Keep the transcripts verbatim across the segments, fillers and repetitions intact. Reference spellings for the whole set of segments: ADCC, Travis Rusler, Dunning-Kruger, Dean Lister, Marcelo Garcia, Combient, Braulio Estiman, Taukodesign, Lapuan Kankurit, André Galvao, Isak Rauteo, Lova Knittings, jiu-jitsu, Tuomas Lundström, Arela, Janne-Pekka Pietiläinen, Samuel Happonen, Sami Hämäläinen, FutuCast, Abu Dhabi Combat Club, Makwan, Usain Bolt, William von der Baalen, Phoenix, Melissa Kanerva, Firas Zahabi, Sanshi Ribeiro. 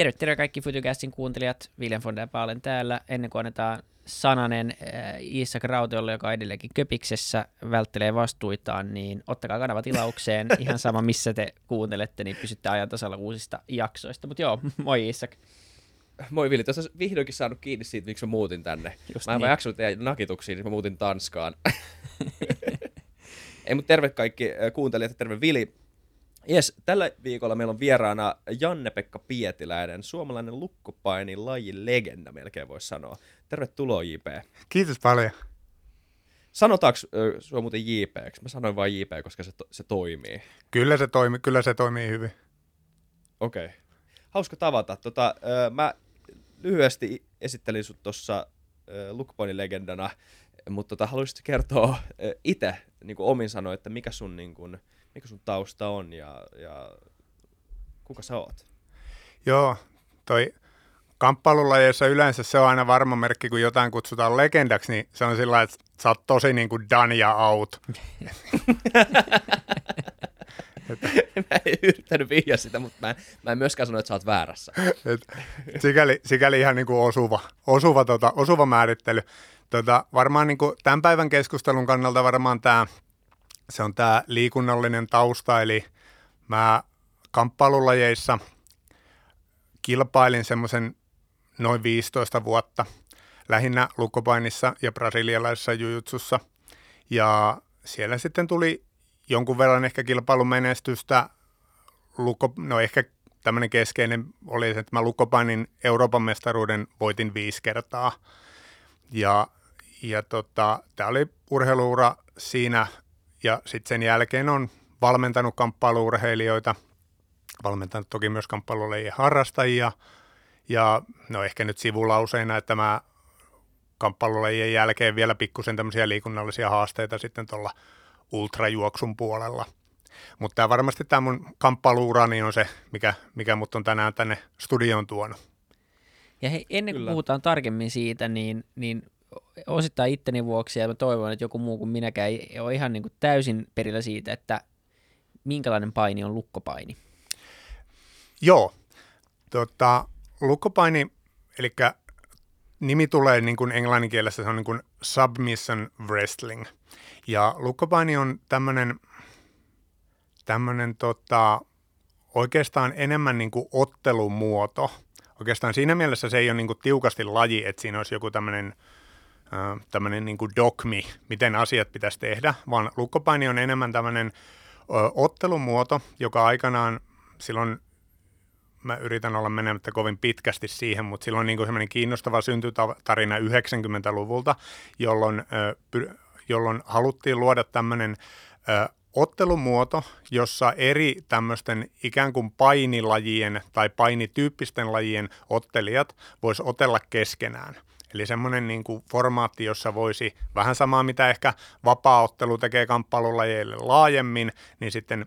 Tervetuloa kaikki FutuCastin kuuntelijat. William von der Baalen täällä. Ennen kuin annetaan sananen äh, Isak Rauteolle, joka edelleenkin köpiksessä välttelee vastuitaan, niin ottakaa kanava tilaukseen. Ihan sama, missä te kuuntelette, niin pysytte ajan tasalla uusista jaksoista. Mutta joo, moi Isak. Moi Vili, tuossa vihdoinkin saanut kiinni siitä, miksi mä muutin tänne. Just mä en niin. Vaan jaksanut tehdä nakituksiin, niin mä muutin Tanskaan. Ei, mutta terve kaikki kuuntelijat ja terve Vili. Yes, tällä viikolla meillä on vieraana Janne-Pekka Pietiläinen, suomalainen lukkopainin lajin legenda melkein voisi sanoa. Tervetuloa J P. Kiitos paljon. Sanotaanko äh, sua muuten J P:ksi? Mä sanoin vain J P, koska se, to- se toimii. Kyllä se toimii, kyllä se toimii hyvin. Okei. Okay. Hauska tavata. Tota, äh, mä lyhyesti esittelin sut tuossa äh, lukkopainin legendana, mutta tota, haluaisit kertoa äh, itse niin kuin omin sanoin, että mikä sun... Niin kuin, mikä sun tausta on ja, ja kuka sä oot? Joo, toi kamppailulajeissa yleensä se on aina varma merkki, kun jotain kutsutaan legendaksi, niin se on sillä lailla, että sä oot tosi niin kuin done ja out. Mä en yrittänyt vihjaa sitä, mutta mä en, mä en myöskään sano, että sä oot väärässä. sikäli, sikäli ihan niin kuin osuva, osuva, tota, osuva määrittely. Tota, varmaan niin kuin tämän päivän keskustelun kannalta varmaan tämä... Se on tämä liikunnallinen tausta, eli mä kamppailulajeissa kilpailin semmoisen noin viisitoista vuotta, lähinnä lukkopainissa ja brasilialaisessa jujutsussa, ja siellä sitten tuli jonkun verran ehkä kilpailumenestystä, Lukko, no ehkä tämmöinen keskeinen oli se, että mä lukkopainin Euroopan mestaruuden voitin viisi kertaa, ja, ja tota, tämä oli urheiluura siinä. Ja sitten sen jälkeen on valmentanut kamppailuurheilijoita, valmentanut toki myös kamppailulajien harrastajia. Ja no ehkä nyt sivulauseena, että mä kamppailulajien jälkeen vielä pikkusen tämmöisiä liikunnallisia haasteita sitten tuolla ultrajuoksun puolella. Mutta varmasti tämä mun kamppailuurani on se, mikä, mikä mut on tänään tänne studioon tuonut. Ja hei, ennen kuin puhutaan tarkemmin siitä, niin... niin... osittain itteni vuoksi, ja mä toivon, että joku muu kuin minäkään ei ole ihan niin kuin täysin perillä siitä, että minkälainen paini on lukkopaini. Joo. Tota, lukkopaini, eli nimi tulee niin kuin englanninkielessä, se on niin kuin submission wrestling. Ja lukkopaini on tämmöinen, tämmöinen tota, oikeastaan enemmän niin kuin ottelumuoto. Oikeastaan siinä mielessä se ei ole niin kuin tiukasti laji, että siinä olisi joku tämmöinen tämmöinen niin kuin dogmi, miten asiat pitäisi tehdä, vaan lukkopaini on enemmän tämmöinen ö, ottelumuoto, joka aikanaan silloin, mä yritän olla menemättä kovin pitkästi siihen, mutta silloin niin kuin semmoinen kiinnostava syntytarina yhdeksänkymmentäluvulta, jolloin, ö, py, jolloin haluttiin luoda tämmöinen ö, ottelumuoto, jossa eri tämmöisten ikään kuin painilajien tai painityyppisten lajien ottelijat vois otella keskenään. Eli semmoinen niin kuin formaatti, jossa voisi vähän samaa, mitä ehkä vapaa-ottelu tekee kamppailulajeille laajemmin, niin sitten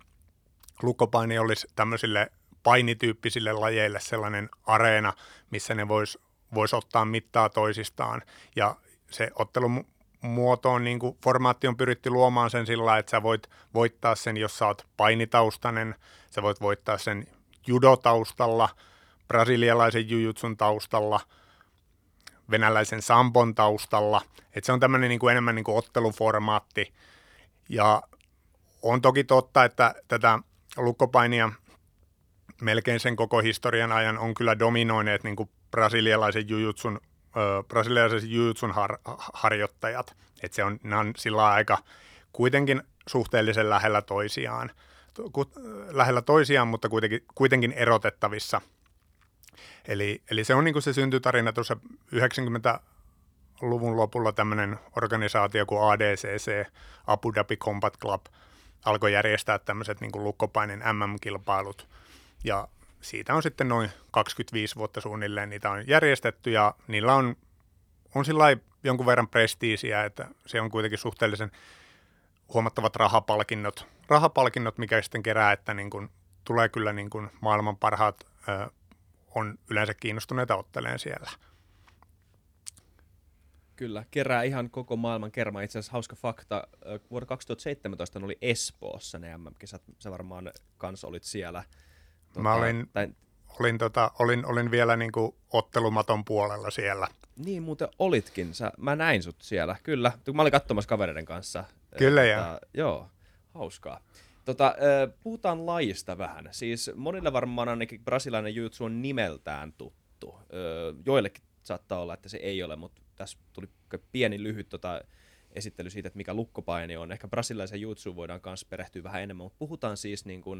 lukkopaini olisi tämmöisille painityyppisille lajeille sellainen areena, missä ne vois, vois ottaa mittaa toisistaan. Ja se ottelumuotoon, niin kuin formaatti on pyritty luomaan sen sillä, että sä voit voittaa sen, jos sä oot painitaustainen, sä voit voittaa sen judotaustalla, brasilialaisen jujutsun taustalla, venäläisen sampon taustalla, että se on tämmöinen niin kuin enemmän niin kuin otteluformaatti, ja on toki totta, että tätä lukkopainia melkein sen koko historian ajan on kyllä dominoineet niin kuin brasilialaisen jujutsun, äh, brasilialaisen jujutsun har, harjoittajat, että se on, on sillä aika kuitenkin suhteellisen lähellä toisiaan, ku, lähellä toisiaan, mutta kuitenkin, kuitenkin erotettavissa. Eli, eli se on niin kuin se syntytarina tuossa yhdeksänkymmentäluvun lopulla tämmöinen organisaatio kuin A D C C, Abu Dhabi Combat Club, alkoi järjestää tämmöiset niin kuin lukkopainin M M-kilpailut. Ja siitä on sitten noin kaksikymmentäviisi vuotta suunnilleen niitä on järjestetty, ja niillä on, on sillai jonkun verran prestiisiä, että se on kuitenkin suhteellisen huomattavat rahapalkinnot, rahapalkinnot mikä sitten kerää, että niin kuin, tulee kyllä niin kuin maailman parhaat öö, on yleensä kiinnostuneita otteleen siellä. Kyllä, kerää ihan koko maailman kerma. Itse asiassa hauska fakta, vuonna kaksituhattaseitsemäntoista oli Espoossa ne M M-kisat, sä varmaan kanssa olit siellä. Tuota, mä olin, tai... olin, tota, olin, olin vielä niin kuin ottelumaton puolella siellä. Niin, muuten olitkin. Sä, mä näin sut siellä, kyllä. Mä olin katsomassa kavereiden kanssa. Kyllä, ja. Tota, joo, hauskaa. Tota, puhutaan lajista vähän. Siis monille varmaan ainakin brasilainen jiu-jitsu on nimeltään tuttu. Joillekin saattaa olla, että se ei ole, mutta tässä tuli pieni lyhyt tota, esittely siitä, että mikä lukkopaini on. Ehkä brasilaisen jiu-jitsuun voidaan kanssa perehtyä vähän enemmän, mutta puhutaan siis niin kuin,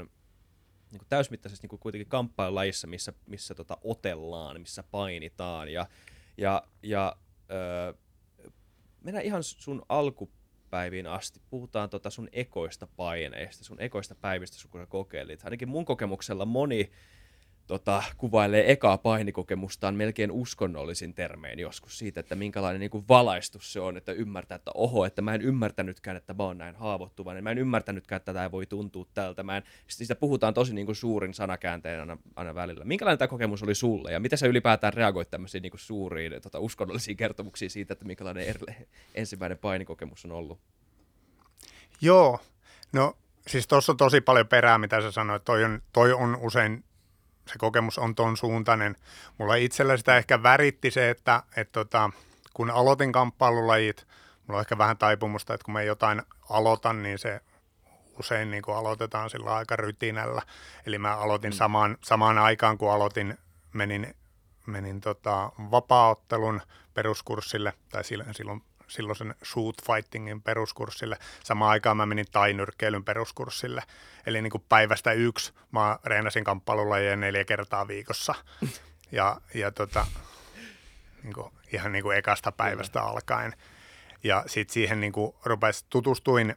niin kuin täysmittaisesti niin kuin kuitenkin kamppailulajissa, missä, missä tota, otellaan, missä painitaan. Ja, ja, ja, öö, mennään ihan sun alkupäiviin asti. Puhutaan tota sun ekoista paineista, sun ekoista päivistä, kun sä kokeilit. Ainakin mun kokemuksella moni tota, kuvailee ekaa painikokemustaan melkein uskonnollisin termein joskus siitä, että minkälainen niin kuin valaistus se on, että ymmärtää, että oho, että mä en ymmärtänytkään, että mä oon näin haavoittuvainen, mä en ymmärtänytkään, että tää voi tuntua tältä. Mä en... Sitä puhutaan tosi niin kuin suurin sanakääntein aina, aina välillä. Minkälainen tämä kokemus oli sulle ja miten sä ylipäätään reagoit tämmöisiin niin kuin suuriin tota, uskonnollisiin kertomuksiin siitä, että minkälainen erle... ensimmäinen painikokemus on ollut? Joo, no siis tuossa on tosi paljon perää, mitä sä sanoit, toi on, toi on usein... Se kokemus on ton suuntainen. Mulla itsellä sitä ehkä väritti se, että et tota, kun aloitin kamppailulajit, mulla on ehkä vähän taipumusta, että kun mä jotain aloitan, niin se usein niin kuin aloitetaan sillä aika rytinällä. Eli mä aloitin mm. samaan, samaan aikaan, kun aloitin, menin, menin tota vapaaottelun peruskurssille, tai silloin, silloin sen shoot fightingin peruskurssille. Samaan aikaan mä menin tainyrkkeilyn peruskurssille. Eli niin kuin päivästä yksi mä reenasin kamppailulajeja neljä kertaa viikossa. Ja, ja tota, niin kuin, ihan niin kuin ekasta päivästä alkaen. Ja sitten siihen niin kuin rupes, tutustuin,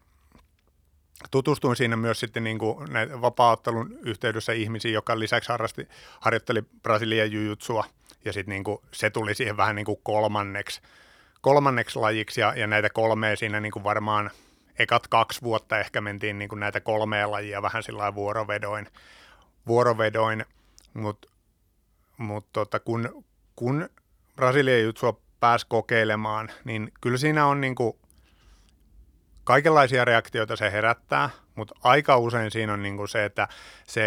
tutustuin siinä myös sitten niin kuin vapaa-ottelun yhteydessä ihmisiin, joka lisäksi harrasti, harjoitteli Brasilian jiu-jitsua. Ja sitten niin kuin se tuli siihen vähän niin kuin kolmanneksi. kolmanneksi lajiksi ja, ja näitä kolmea siinä niin kuin varmaan ekat kaksi vuotta ehkä mentiin niin kuin näitä kolmea lajia vähän sillä vuorovedoin, vuorovedoin. mutta mut tota, kun, kun Brasilian jiu-jitsua pääsi kokeilemaan, niin kyllä siinä on niin kuin kaikenlaisia reaktioita se herättää, mutta aika usein siinä on niin kuin se, että se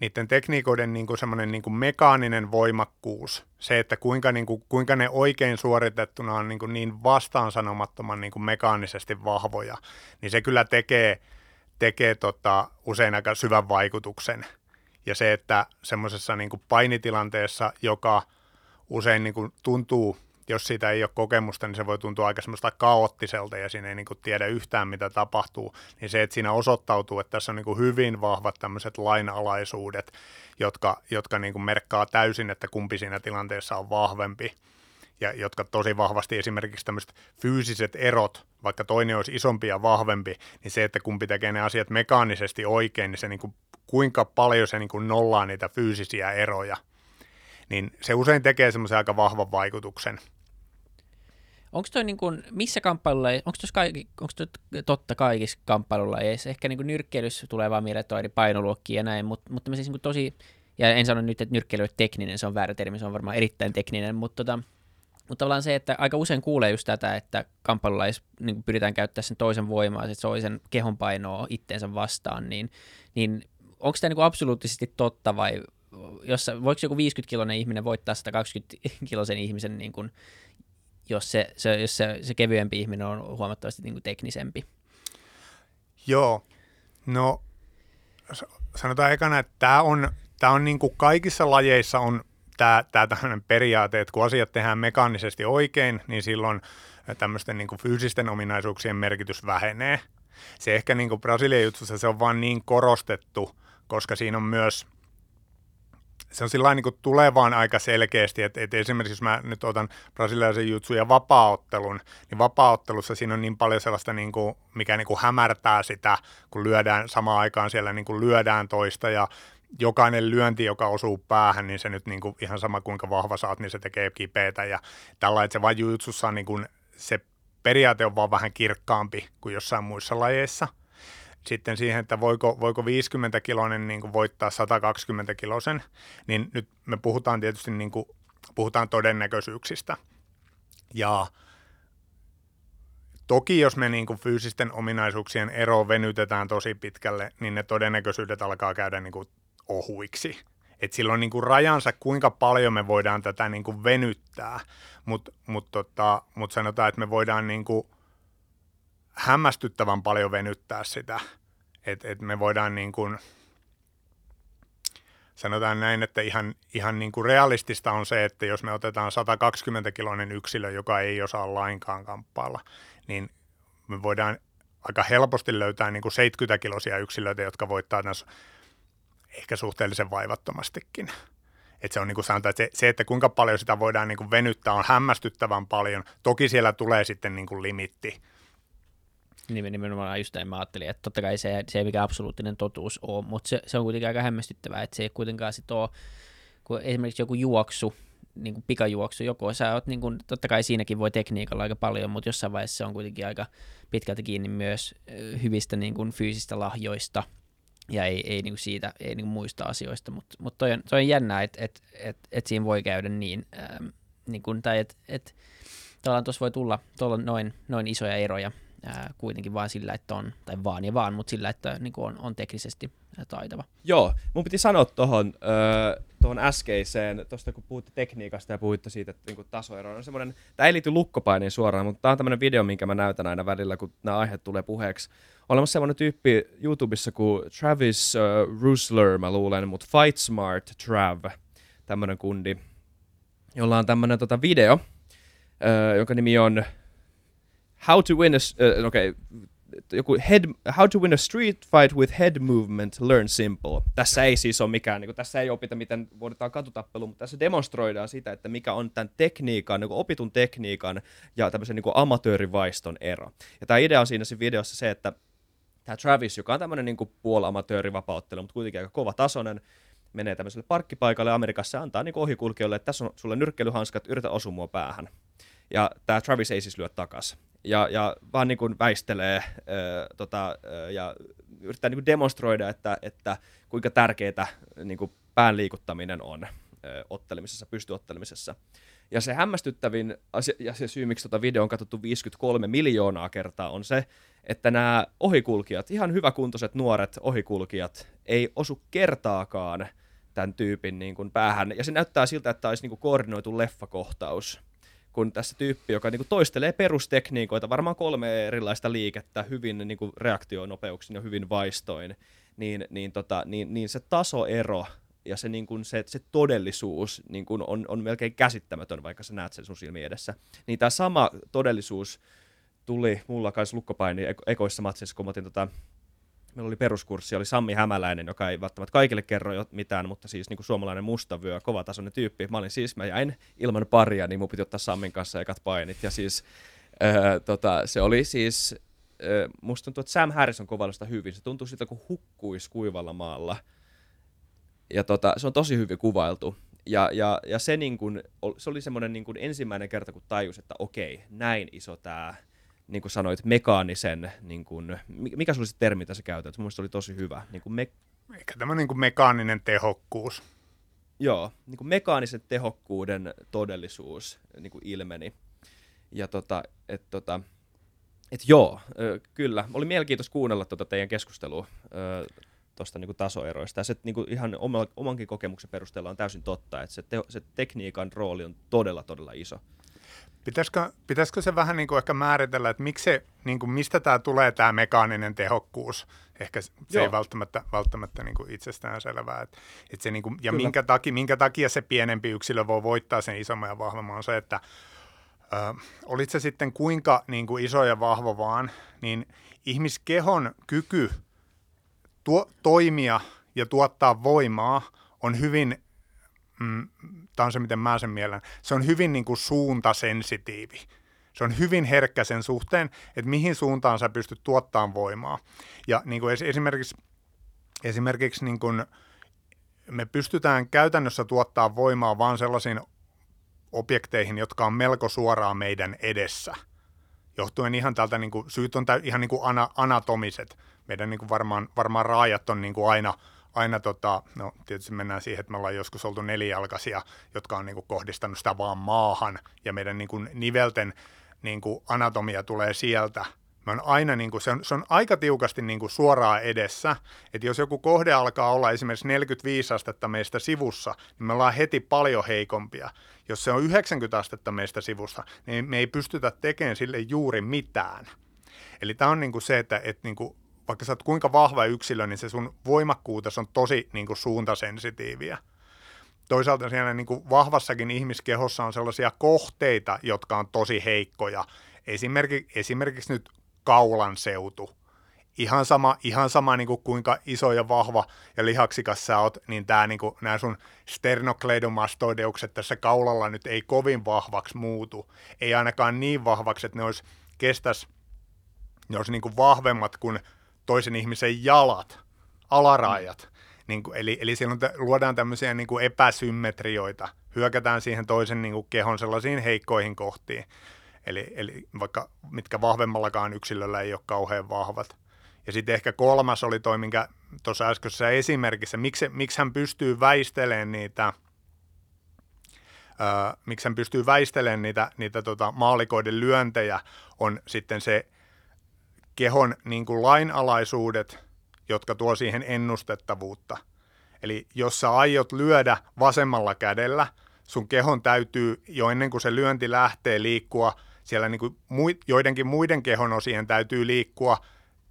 niiden tekniikoiden niin kuin semmoinen niin kuin mekaaninen voimakkuus, se, että kuinka, niin kuin, kuinka ne oikein suoritettuna on niin, niin vastaansanomattoman niin kuin mekaanisesti vahvoja, niin se kyllä tekee, tekee tota, usein aika syvän vaikutuksen. Ja se, että semmoisessa niin kuin painitilanteessa, joka usein niin kuin tuntuu, jos siitä ei ole kokemusta, niin se voi tuntua aika semmoista kaoottiselta ja siinä ei niin kuin tiedä yhtään, mitä tapahtuu. Niin se, että siinä osoittautuu, että tässä on niin kuin hyvin vahvat tämmöiset lainalaisuudet, jotka, jotka niin kuin merkkaa täysin, että kumpi siinä tilanteessa on vahvempi. Ja jotka tosi vahvasti esimerkiksi tämmöiset fyysiset erot, vaikka toinen olisi isompi ja vahvempi, niin se, että kumpi tekee ne asiat mekaanisesti oikein, niin se niin kuin, kuinka paljon se niin kuin nollaa niitä fyysisiä eroja, niin se usein tekee semmoisen aika vahvan vaikutuksen. Onko toi niin kuin, missä kamppailulajeissa, onko tuossa kaikki, onko toi totta kaikissa kamppailulajeissa, ehkä niin kuin nyrkkeilyssä tulee vaan mieleen, että on eri painoluokkia ja näin, mutta, mutta siis niin kuin tosi, ja en sano nyt, että nyrkkeily on tekninen, se on väärä termi, se on varmaan erittäin tekninen, mutta, tota, mutta tavallaan se, että aika usein kuulee just tätä, että kamppailulajeissa niin kuin pyritään käyttämään sen toisen voimaa, sen toisen kehon painoa itteensä vastaan, niin, niin onko tämä niin kuin absoluuttisesti totta vai jossa, voiko joku viisikymmenkiloinen ihminen voittaa satakaksikymmenkiloisen ihmisen niin kuin, jos se, se, jos se, se kevyempi ihminen on huomattavasti niin kuin teknisempi. Joo, no sanotaan ekana, että tämä on, tää on niin kuin kaikissa lajeissa on tämä tämmöinen periaate, että kun asiat tehdään mekaanisesti oikein, niin silloin tämmöisten niin kuin fyysisten ominaisuuksien merkitys vähenee. Se ehkä niin kuin Brasilian jiu-jitsussa se on vaan niin korostettu, koska siinä on myös se on sillä tavalla niin tulevaan aika selkeästi, että, että esimerkiksi jos mä nyt otan brasilialaisen jiu-jitsun ja vapaaottelun, niin vapaaottelussa siinä on niin paljon sellaista, niin kuin, mikä niin kuin hämärtää sitä, kun lyödään samaan aikaan siellä niin kuin lyödään toista ja jokainen lyönti, joka osuu päähän, niin se nyt niin kuin, ihan sama kuinka vahva saat, niin se tekee kipeätä ja tällä, että se vaan jiu-jutsussa on niin kuin, se periaate on vaan vähän kirkkaampi kuin jossain muissa lajeissa. Sitten siihen, että voiko, voiko viisikymmenkiloinen niin kuin voittaa satakaksikymmenkiloisen, niin nyt me puhutaan tietysti niin kuin, puhutaan todennäköisyyksistä. Ja toki jos me niin kuin fyysisten ominaisuuksien eroa venytetään tosi pitkälle, niin ne todennäköisyydet alkaa käydä niin kuin ohuiksi. Et sillä on niinku rajansa, kuinka paljon me voidaan tätä niinku venyttää, mutta mut tota, mut sanotaan, että me voidaan niinku hämmästyttävän paljon venyttää sitä. Et, et me voidaan niinku, sanotaan näin, että ihan, ihan niinku realistista on se, että jos me otetaan sata kaksikymmentä kiloinen yksilö, joka ei osaa lainkaan kamppailla, niin me voidaan aika helposti löytää niinku seitsemänkymmentä kiloisia yksilöitä, jotka voittaa tämän ehkä suhteellisen vaivattomastikin. Et se on niin kuin sanotaan, että se, että kuinka paljon sitä voidaan niin kuin venyttää, on hämmästyttävän paljon. Toki siellä tulee sitten niin kuin limitti. Nimenomaan just näin mä ajattelin, että totta kai se, se ei mikään absoluuttinen totuus ole, mutta se, se on kuitenkin aika hämmästyttävää, että se ei kuitenkaan sit ole, kun esimerkiksi joku juoksu, niin kuin pikajuoksu, joko sä oot, niin kuin, totta kai siinäkin voi tekniikalla aika paljon, mutta jossain vaiheessa se on kuitenkin aika pitkälti kiinni myös hyvistä niin kuin fyysistä lahjoista, ja ei, ei niinku siitä, ei niinku muista asioista, mutta mut toi, toi on jännää, että et, et, et siinä voi käydä niin, äm, niin kun, tai että et, tavallaan tuossa voi tulla noin, noin isoja eroja ää, kuitenkin vaan sillä, että on, tai vaan ja vaan, mutta sillä, että niin on, on teknisesti taitava. Joo, mun piti sanoa tuohon äh, äskeiseen, tuosta kun puhutte tekniikasta ja puhuitte siitä, että niin tasoero on semmoinen, tämä ei liity lukkopainiin suoraan, mutta tämä on tämmöinen video, minkä mä näytän aina välillä, kun nämä aiheet tulee puheeksi. Olemassa semmoinen tyyppi YouTubessa kuin Travis uh, Rusler, mä luulen, mutta Fight Smart Trav, tämmönen kundi, jolla on tämmönen tota, video, uh, jonka nimi on How to win a, uh, okay, joku head, How to win a street fight with head movement, learn simple. Tässä ei siis ole mikään, niin kuin, tässä ei opita, miten voidaan katutappelu, mutta tässä demonstroidaan sitä, että mikä on tämän tekniikan, niin kuin opitun tekniikan ja tämmöisen niin kuin amatöörivaiston ero. Ja tämä idea on siinä siinä videossa se, että tämä Travis, joka on tämmöinen niin kuin puoliamatöörivapauttelu, mutta kuitenkin aika kova tasoinen, menee tämmöiselle parkkipaikalle Amerikassa ja antaa niin kuin ohikulkijoille, että tässä on sulle nyrkkeilyhanskat, yritä osua mua päähän. Ja tämä Travis ei siis lyö takaisin. Ja, ja vaan niin kuin väistelee äh, tota, äh, ja yrittää niin kuin demonstroida, että, että kuinka tärkeää niin kuin pään liikuttaminen on äh, ottelemisessa, pystyottelemisessa. Ja se hämmästyttävin asia, ja se syy, miksi tota video on katsottu viisikymmentäkolme miljoonaa kertaa, on se, että nämä ohikulkijat, ihan hyväkuntoiset nuoret ohikulkijat, ei osu kertaakaan tämän tyypin niin kuin päähän. Ja se näyttää siltä, että olisi niin kuin koordinoitu leffakohtaus. Kun tässä tyyppi, joka niinku toistelee perustekniikoita, varmaan kolme erilaista liikettä, hyvin niinku reaktionopeuksin ja hyvin vaistoin, niin, niin, tota, niin, niin se tasoero ja se, niinku, se, se todellisuus niinku on, on melkein käsittämätön, vaikka sä näet sen sun silmiin edessä. Niin tämä sama todellisuus tuli mulla kanssa lukkopaini ekoissa matsissa, kun otin tota, meillä oli peruskurssi, oli Sami Hämäläinen, joka ei välttämättä kaikille kerro mitään, mutta siis niin kuin suomalainen mustavyö, kovatasoinen tyyppi. Mä olin siis, mä jäin ilman paria, niin mun piti ottaa Sammin kanssa ekat painit. Ja siis äh, tota, se oli siis, äh, musta tuntuu, että Sam Harrison kovailusta hyvin. Se tuntuu siltä, kun hukkuisi kuivalla maalla. Ja tota, se on tosi hyvin kuvailtu. Ja, ja, ja se, niin kuin, se oli semmoinen niin kuin ensimmäinen kerta, kun tajus, että okei, näin iso tää. Niin kuin sanoit, mekaanisen, niin kuin, mikä se oli se termi tässä käytetty? Mielestäni se oli tosi hyvä. Niin kuin me... Ehkä tämä niin kuin mekaaninen tehokkuus. Joo, niin kuin mekaanisen tehokkuuden todellisuus niin kuin ilmeni. Ja tota, että tota, et joo, ö, kyllä. Oli mielenkiintoista kuunnella tuota teidän keskustelua tuosta niin tasoeroista. Ja se niin kuin ihan oma, omankin kokemuksen perusteella on täysin totta, että se, teho, se tekniikan rooli on todella, todella iso. Pitäisikö, pitäisikö se vähän niin kuin ehkä määritellä, että miksi se, niin kuin mistä tämä tulee tämä mekaaninen tehokkuus? Ehkä se Joo. ei välttämättä, välttämättä niin kuin itsestään selvää. Että, että se niin kuin, ja minkä takia, minkä takia se pienempi yksilö voi voittaa sen isomman ja vahvemman on se, että ö, olit se sitten kuinka niin kuin iso ja vahva vaan, niin ihmiskehon kyky tuo, toimia ja tuottaa voimaa on hyvin... Mm, tämä on se, miten mä sen mielen. Se on hyvin niin kuin suuntasensitiivi. Se on hyvin herkkä sen suhteen, että mihin suuntaan sä pystyt tuottamaan voimaa. Ja niin kuin esimerkiksi, esimerkiksi niin kuin me pystytään käytännössä tuottamaan voimaa vaan sellaisiin objekteihin, jotka on melko suoraan meidän edessä. Johtuen ihan tältä, niin kuin, syyt on täy, ihan niin kuin ana, anatomiset. Meidän niin kuin varmaan, varmaan raajat on niin kuin aina... Aina tota, no tietysti mennään siihen, että me ollaan joskus oltu nelijalkaisia, jotka on niinku kohdistanut sitä vaan maahan, ja meidän niinku nivelten niinku anatomia tulee sieltä. Mä oon aina, niin kuin, se, on, se on aika tiukasti niin kuin suoraan edessä, että jos joku kohde alkaa olla esimerkiksi neljäkymmentäviisi astetta meistä sivussa, niin me ollaan heti paljon heikompia. Jos se on yhdeksänkymmentä astetta meistä sivussa, niin me ei pystytä tekemään sille juuri mitään. Eli tämä on niin kuin se, että, että niin kuin, vaikka sä oot kuinka vahva yksilö, niin se sun voimakkuutesi on tosi niin kuin suuntasensitiiviä. Toisaalta siellä niin kuin vahvassakin ihmiskehossa on sellaisia kohteita, jotka on tosi heikkoja. Esimerkiksi, esimerkiksi nyt kaulan seutu. Ihan sama, ihan sama niin kuin kuinka iso ja vahva ja lihaksikas sä oot, niin, tää, niin kuin, nämä sun sternokleidomastoideukset tässä kaulalla nyt ei kovin vahvaksi muutu. Ei ainakaan niin vahvaksi, että ne olisi, kestäisi, ne olisi niin kuin vahvemmat kuin toisen ihmisen jalat, alaraajat. Niin kuin, eli, eli silloin te, luodaan tämmöisiä niin kuin epäsymmetrioita, hyökätään siihen toisen niin kuin kehon sellaisiin heikkoihin kohtiin, eli, eli vaikka mitkä vahvemmallakaan yksilöllä ei ole kauhean vahvat. Ja sitten ehkä kolmas oli toi, minkä tuossa äskeisessä esimerkissä, miksi, miksi hän pystyy väistelemään niitä, ää, miksi hän pystyy väistelemään niitä, niitä tota, maalikoiden lyöntejä, on sitten se kehon niin kuin lainalaisuudet, jotka tuo siihen ennustettavuutta. Eli jos sä aiot lyödä vasemmalla kädellä, sun kehon täytyy jo ennen kuin se lyönti lähtee liikkua, siellä niin kuin muid, joidenkin muiden kehon osien täytyy liikkua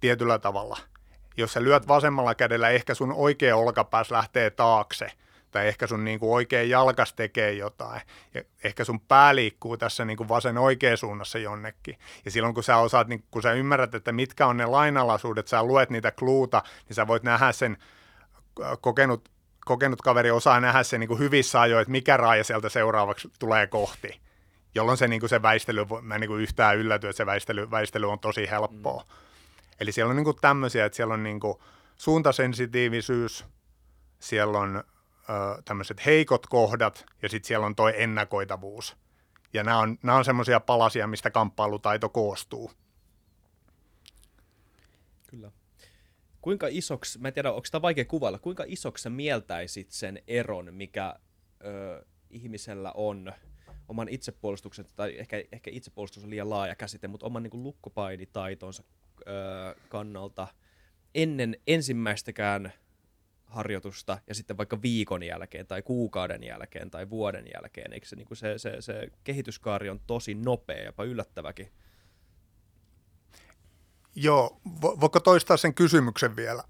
tietyllä tavalla. Jos sä lyöt vasemmalla kädellä, ehkä sun oikea olkapääs lähtee taakse, tai ehkä sun niin kuin oikea jalkas tekee jotain. Ja ehkä sun pää liikkuu tässä niin kuin vasen oikea suunnassa jonnekin. Ja silloin kun sä osaat, niin kun sä ymmärrät, että mitkä on ne lainalaisuudet, sä luet niitä kluuta, niin sä voit nähdä sen, kokenut, kokenut kaveri osaa nähdä sen niin kuin hyvissä ajoin, että mikä raaja sieltä seuraavaksi tulee kohti. Jolloin se, niin kuin se väistely, mä en niin kuin yhtään ylläty, että se väistely, väistely on tosi helppoa. Mm. Eli siellä on niin kuin tämmöisiä, että siellä on niin kuin suuntasensitiivisyys, siellä on tämmöiset heikot kohdat, ja sitten siellä on toi ennakoitavuus. Ja nämä on, nämä on semmoisia palasia, mistä kamppailutaito koostuu. Kyllä. Kuinka isoksi, mä en tiedä, onko sitä vaikea kuvailla, kuinka isoksi sä mieltäisit sen eron, mikä ö, ihmisellä on oman itsepuolustuksen, tai ehkä, ehkä itsepuolustus on liian laaja käsite, mutta oman niin kuin lukkopainitaitonsa ö, kannalta ennen ensimmäistäkään harjoitusta ja sitten vaikka viikon jälkeen tai kuukauden jälkeen tai vuoden jälkeen. Eikö se, niin kuin se, se, se kehityskaari on tosi nopea, jopa yllättäväkin? Joo, vo, voiko toistaa sen kysymyksen vielä?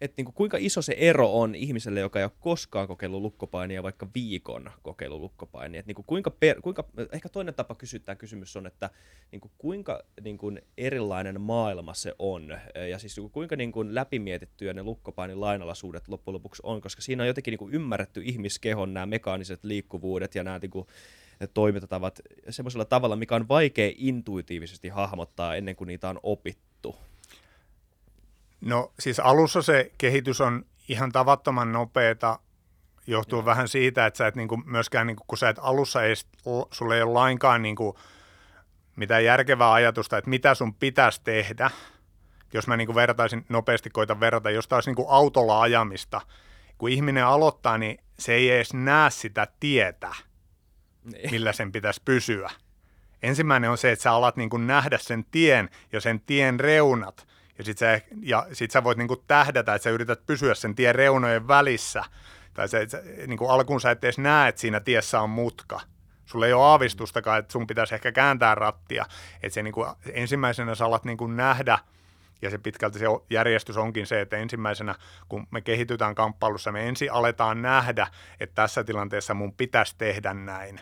Et niin kuin kuinka iso se ero on ihmiselle, joka ei ole koskaan kokeillut lukkopainia, vaikka viikon kokeillut lukkopainia? Et niin kuin kuinka per, kuinka, ehkä toinen tapa kysyä tämä kysymys on, että niin kuin kuinka niin kuin erilainen maailma se on, ja siis kuinka niin kuin läpimietittyä ne lukkopainin lainalaisuudet loppujen lopuksi on, koska siinä on jotenkin niin kuin ymmärretty ihmiskehon nämä mekaaniset liikkuvuudet ja nämä niin kuin toimintatavat semmoisella tavalla, mikä on vaikea intuitiivisesti hahmottaa ennen kuin niitä on opittu. No siis alussa se kehitys on ihan tavattoman nopeata, johtuu ja. vähän siitä, että sä et niinku myöskään, niinku, kun sä et alussa, edes, sulla ei ole lainkaan niinku mitään järkevää ajatusta, että mitä sun pitäisi tehdä. Jos mä niinku vertaisin, nopeasti koitan verrata, jos taas niinku autolla ajamista. Kun ihminen aloittaa, niin se ei edes näe sitä tietä, millä sen pitäisi pysyä. Ensimmäinen on se, että sä alat niinku nähdä sen tien ja sen tien reunat. Ja sit sä, ja sit sä voit niinku tähdätä, että sä yrität pysyä sen tien reunojen välissä. Tai sä, sä, niinku alkuun sä et edes näe, että siinä tiessä on mutka. Sulla ei ole aavistustakaan, että sun pitäisi ehkä kääntää rattia. Että se niinku, ensimmäisenä sä alat niinku nähdä, ja se pitkälti se järjestys onkin se, että ensimmäisenä kun me kehitytään kamppailussa, me ensin aletaan nähdä, että tässä tilanteessa mun pitäisi tehdä näin.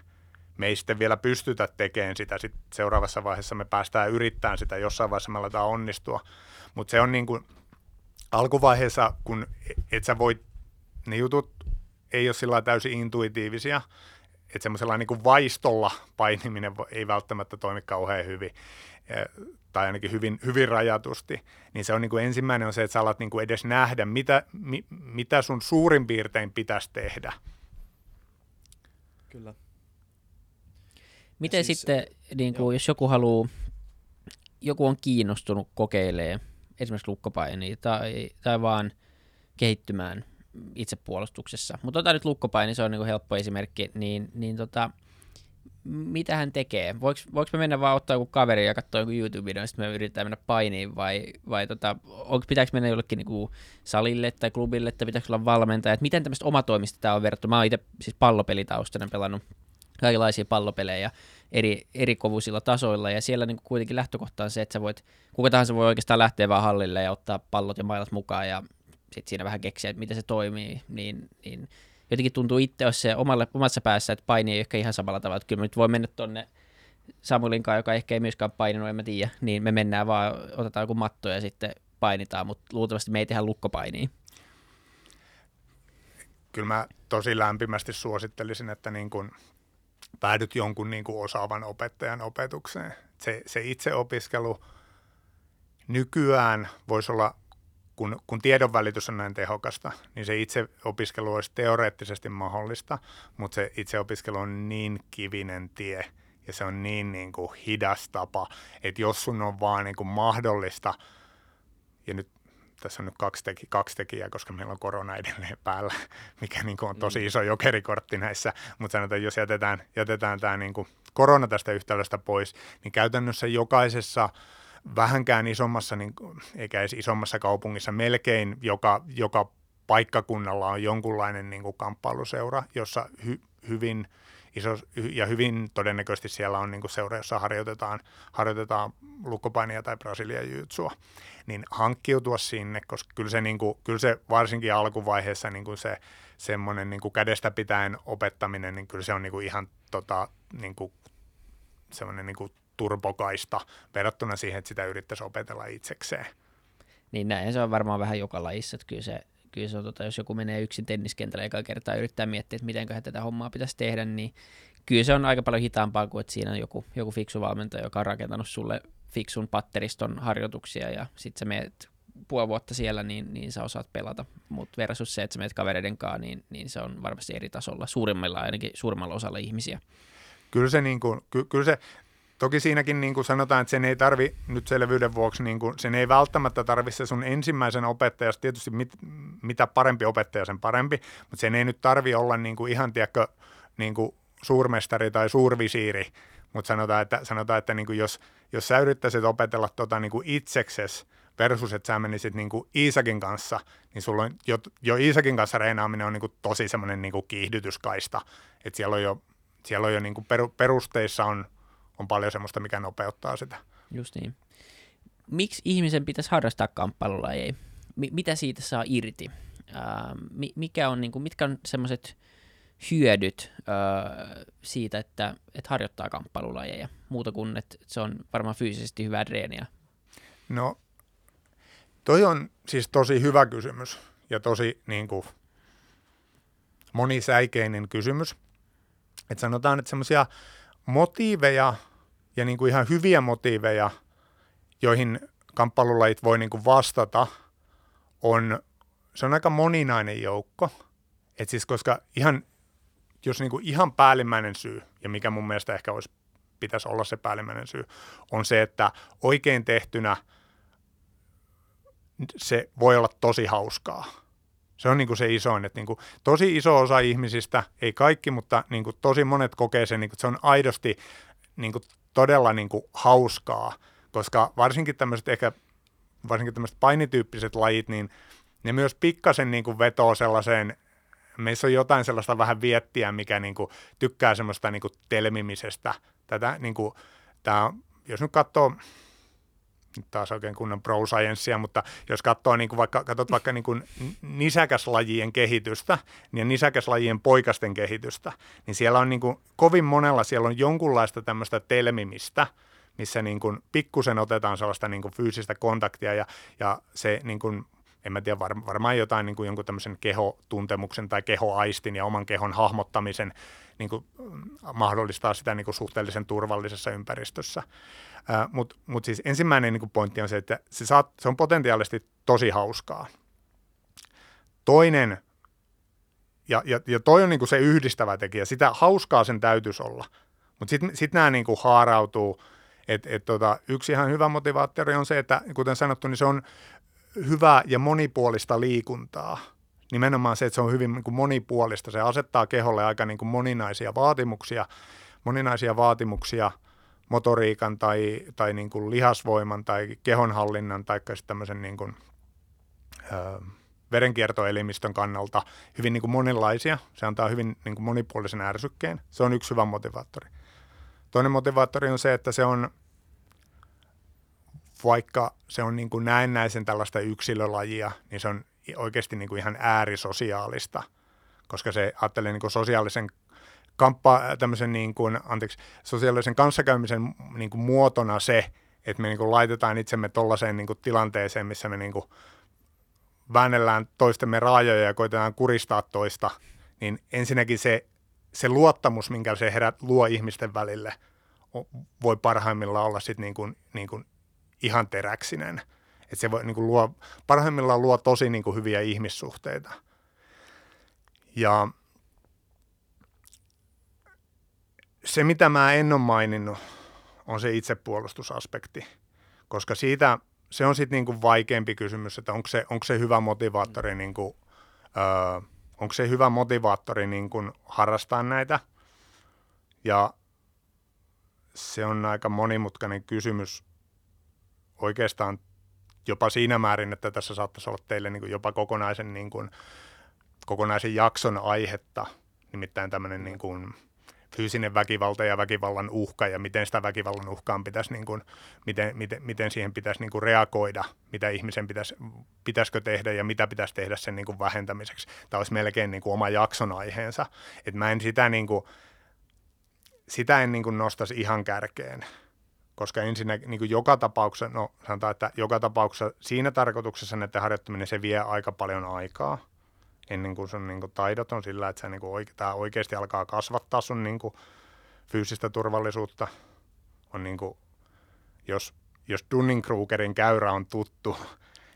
Me ei sitten vielä pystytä tekemään sitä, sitten seuraavassa vaiheessa me päästään yrittämään sitä, jossain vaiheessa me aletaan onnistua. Mutta se on niin kuin alkuvaiheessa, kun et sä voi, ne jutut ei ole sillä täysin intuitiivisia, että semmoisella niin kuin vaistolla painiminen ei välttämättä toimi kauhean hyvin, tai ainakin hyvin, hyvin rajatusti. Niin se on niin kuin ensimmäinen on se, että sä alat niin kuin edes nähdä, mitä, mi, mitä sun suurin piirtein pitäisi tehdä. Kyllä. Miten siis, sitten, niin kuin, jos joku haluaa, joku on kiinnostunut kokeilemaan esimerkiksi lukkopainia tai, tai vaan kehittymään itsepuolustuksessa, mutta otetaan nyt lukkopainia, se on niin kuin helppo esimerkki, niin, niin tota, mitä hän tekee? Voiko, voiko me mennä vaan ottaa joku kaveri ja katsoa joku YouTube-videon, sitten me yritetään mennä painiin, vai, vai tota, onko, pitääkö mennä jollekin niin salille tai klubille, tai pitääkö olla valmentaja? Et miten tämmöistä omatoimista tämä on verrattu? Mä oon itse siis pallopelitaustana pelannut kaikenlaisia pallopelejä eri, eri kovuisilla tasoilla, ja siellä niin kuitenkin lähtökohta on se, että sä voit, kuka tahansa voi oikeastaan lähteä vaan hallille ja ottaa pallot ja mailat mukaan, ja sitten siinä vähän keksiä, että miten se toimii, niin... niin jotenkin tuntuu itse se omalle, omassa päässä, että paini ei ehkä ihan samalla tavalla. Että kyllä nyt voi mennä tuonne Samuelin kanssa, joka ehkä ei myöskään paininut, en mä tiedä. Niin me mennään vaan, otetaan joku matto ja sitten painitaan, mutta luultavasti me ei tehdä lukkopainia. Kyllä mä tosi lämpimästi suosittelisin, että niin kun päädyt jonkun niin kun osaavan opettajan opetukseen. Se, se itseopiskelu nykyään voisi olla... Kun, kun tiedonvälitys on näin tehokasta, niin se itseopiskelu olisi teoreettisesti mahdollista, mutta se itseopiskelu on niin kivinen tie ja se on niin, niin kuin hidas tapa, että jos sun on vaan niin kuin mahdollista, ja nyt tässä on nyt kaksi, teki, kaksi tekijää, koska meillä on korona edelleen päällä, mikä niin kuin on tosi iso jokerikortti näissä, mutta sanotaan, että jos jätetään, jätetään tämä niin kuin korona tästä yhtälöstä pois, niin käytännössä jokaisessa vähänkään isommassa, niin, eikä edes isommassa kaupungissa, melkein joka, joka paikkakunnalla on jonkunlainen niin kuin kamppailuseura, jossa hy, hyvin iso, ja hyvin todennäköisesti siellä on niin kuin seura, jossa harjoitetaan, harjoitetaan lukkopainia tai brasilian jujitsua. Niin hankkiutua sinne, koska kyllä se, niin kuin, kyllä se varsinkin alkuvaiheessa niin kuin se semmoinen niin kuin kädestä pitäen opettaminen, niin kyllä se on niin kuin ihan tota, niin kuin, semmoinen niin kuin turpokaista verrattuna siihen, että sitä yrittäisi opetella itsekseen. Niin näin se on varmaan vähän joka lajissa. Että kyllä se, kyllä se on, tota, jos joku menee yksin tenniskentälle eikä kertaa yrittää miettiä, että mitenköhän tätä hommaa pitäisi tehdä, niin kyllä se on aika paljon hitaampaa kuin, että siinä on joku, joku fiksu valmentaja, joka on rakentanut sulle fiksun patteriston harjoituksia ja sitten sä meet puoli vuotta siellä, niin, niin sä osaat pelata. Mutta versus se, että sä meet kavereiden kanssa, niin, niin se on varmasti eri tasolla, suurimmilla ainakin suurimmalla osalla ihmisiä. Kyllä se niin kuin, ky, kyllä se toki siinäkin niin kuin sanotaan, että sen ei tarvi nyt selvyyden vuoksi, niin kuin, sen ei välttämättä tarvi se sun ensimmäisen opettajasta, tietysti mit, mitä parempi opettaja sen parempi, mutta sen ei nyt tarvi olla niin kuin, ihan tiedäkö, niin kuin suurmestari tai suurvisiiri, mutta sanotaan, että, sanotaan, että niin kuin jos, jos sä yrittäisit opetella tota, niin kuin itseksesi versus, että sä menisit niin kuin Isakin kanssa, niin sulla on jo, jo Isakin kanssa reenaaminen on niin kuin, tosi semmoinen niin kuin kiihdytyskaista, että siellä on jo, siellä on jo niin kuin peru, perusteissa on on paljon semmoista, mikä nopeuttaa sitä. Just niin. Miksi ihmisen pitäisi harrastaa kamppailulajeja? M- mitä siitä saa irti? Uh, mikä on, niin kuin, mitkä on semmoiset hyödyt uh, siitä, että, että harjoittaa kamppailulajeja? Muuta kuin, että se on varmaan fyysisesti hyvää treeniä. No, toi on siis tosi hyvä kysymys ja tosi niin kuin, monisäikeinen kysymys. Et sanotaan, että semmoisia motiiveja ja niin kuin ihan hyviä motiiveja, joihin kamppailulajit voi niin kuin vastata, on, se on aika moninainen joukko. Et siis koska ihan, jos niin kuin ihan päällimmäinen syy, ja mikä mun mielestä ehkä olisi, pitäisi olla se päällimmäinen syy, on se, että oikein tehtynä se voi olla tosi hauskaa. Se on niin kuin se isoin, että niin kuin tosi iso osa ihmisistä, ei kaikki, mutta niin kuin tosi monet kokee sen, niin kuin, että se on aidosti niin kuin todella niin kuin hauskaa, koska varsinkin tämmöiset ehkä, varsinkin tämmöiset painityyppiset lajit, niin ne myös pikkasen niin kuin vetoo sellaiseen, meissä on jotain sellaista vähän viettiä, mikä niin kuin tykkää semmoista niin kuin telmimisestä. Tätä niin kuin, tämä, jos nyt katsoo, nyt taas oikein kunnon pro-sciencea, mutta jos katsoo niin kuin vaikka, katsot vaikka niin kuin nisäkäslajien kehitystä ja nisäkäslajien poikasten kehitystä, niin siellä on niin kuin, kovin monella siellä on jonkunlaista tämmöistä telmimistä, missä niin kuin pikkusen otetaan sellaista niin kuin fyysistä kontaktia ja, ja se niin kuin, en mä tiedä, var, varmaan jotain niin kuin jonkun tämmöisen kehotuntemuksen tai kehoaistin ja oman kehon hahmottamisen niin kuin, mahdollistaa sitä niin kuin suhteellisen turvallisessa ympäristössä. Äh, Mutta mut siis ensimmäinen niin kuin pointti on se, että se, saat, se on potentiaalisesti tosi hauskaa. Toinen, ja, ja, ja toi on niin kuin se yhdistävä tekijä, sitä hauskaa sen täytyisi olla. Mutta sitten sit nämä niin kuin haarautuu. Et, et, tota, yksi ihan hyvä motivaattori on se, että kuten sanottu, niin se on hyvää ja monipuolista liikuntaa. Nimenomaan se, että se on hyvin niin kuin monipuolista. Se asettaa keholle aika niin kuin moninaisia vaatimuksia, moninaisia vaatimuksia motoriikan tai, tai niin kuin lihasvoiman tai kehonhallinnan tai tämmöisen niin kuin, ö, verenkiertoelimistön kannalta hyvin niin kuin monenlaisia. Se antaa hyvin niin kuin monipuolisen ärsykkeen. Se on yksi hyvä motivaattori. Toinen motivaattori on se, että se on, vaikka se on niin kuin näennäisen tällaista yksilölajia, niin se on oikeasti niin kuin ihan äärisosiaalista, koska se ajattelee niin kuin sosiaalisen Kamppaa, tämmöisen niin kuin, anteeksi, sosiaalisen kanssakäymisen niin kuin muotona se, että me niin kuin laitetaan itsemme tollaiseen niin kuin tilanteeseen, missä me niin kuin väännellään toistemme raajoja ja koitetaan kuristaa toista, niin ensinnäkin se, se luottamus, minkä se herät luo ihmisten välille, voi parhaimmillaan olla sitten niin kuin, niin kuin ihan teräksinen. Että se voi, niin kuin luo, parhaimmillaan luo tosi niin kuin hyviä ihmissuhteita. Ja se, mitä mä en ole maininnut, on se itsepuolustusaspekti, koska siitä, se on sitten niinku vaikeampi kysymys, että onko se, onko se hyvä motivaattori, niinku, öö, onko se hyvä motivaattori niinku harrastaa näitä, ja se on aika monimutkainen kysymys oikeastaan jopa siinä määrin, että tässä saattaisi olla teille niinku jopa kokonaisen, niinku, kokonaisen jakson aihetta, nimittäin tämmöinen niinku, fyysinen väkivalta ja väkivallan uhka ja miten sitä väkivallan uhkaan pitäisi, niin kuin, miten, miten, miten siihen pitäisi niin kuin reagoida, mitä ihmisen pitäisi, pitäisikö tehdä ja mitä pitäisi tehdä sen niin kuin vähentämiseksi. Tämä olisi melkein niin kuin oma jakson aiheensa. Et mä en sitä, niin kuin, sitä en niin kuin nostaisi ihan kärkeen, koska ensinnäkin niin kuin joka tapauksessa, no sanotaan, että joka tapauksessa siinä tarkoituksessa näiden harjoittaminen se vie aika paljon aikaa. Ennen kuin sun niin kuin taidot on sillä, että niin oike, tämä oikeasti alkaa kasvattaa sun niin kuin fyysistä turvallisuutta. On niin kuin, jos, jos Dunning-Krugerin käyrä on tuttu,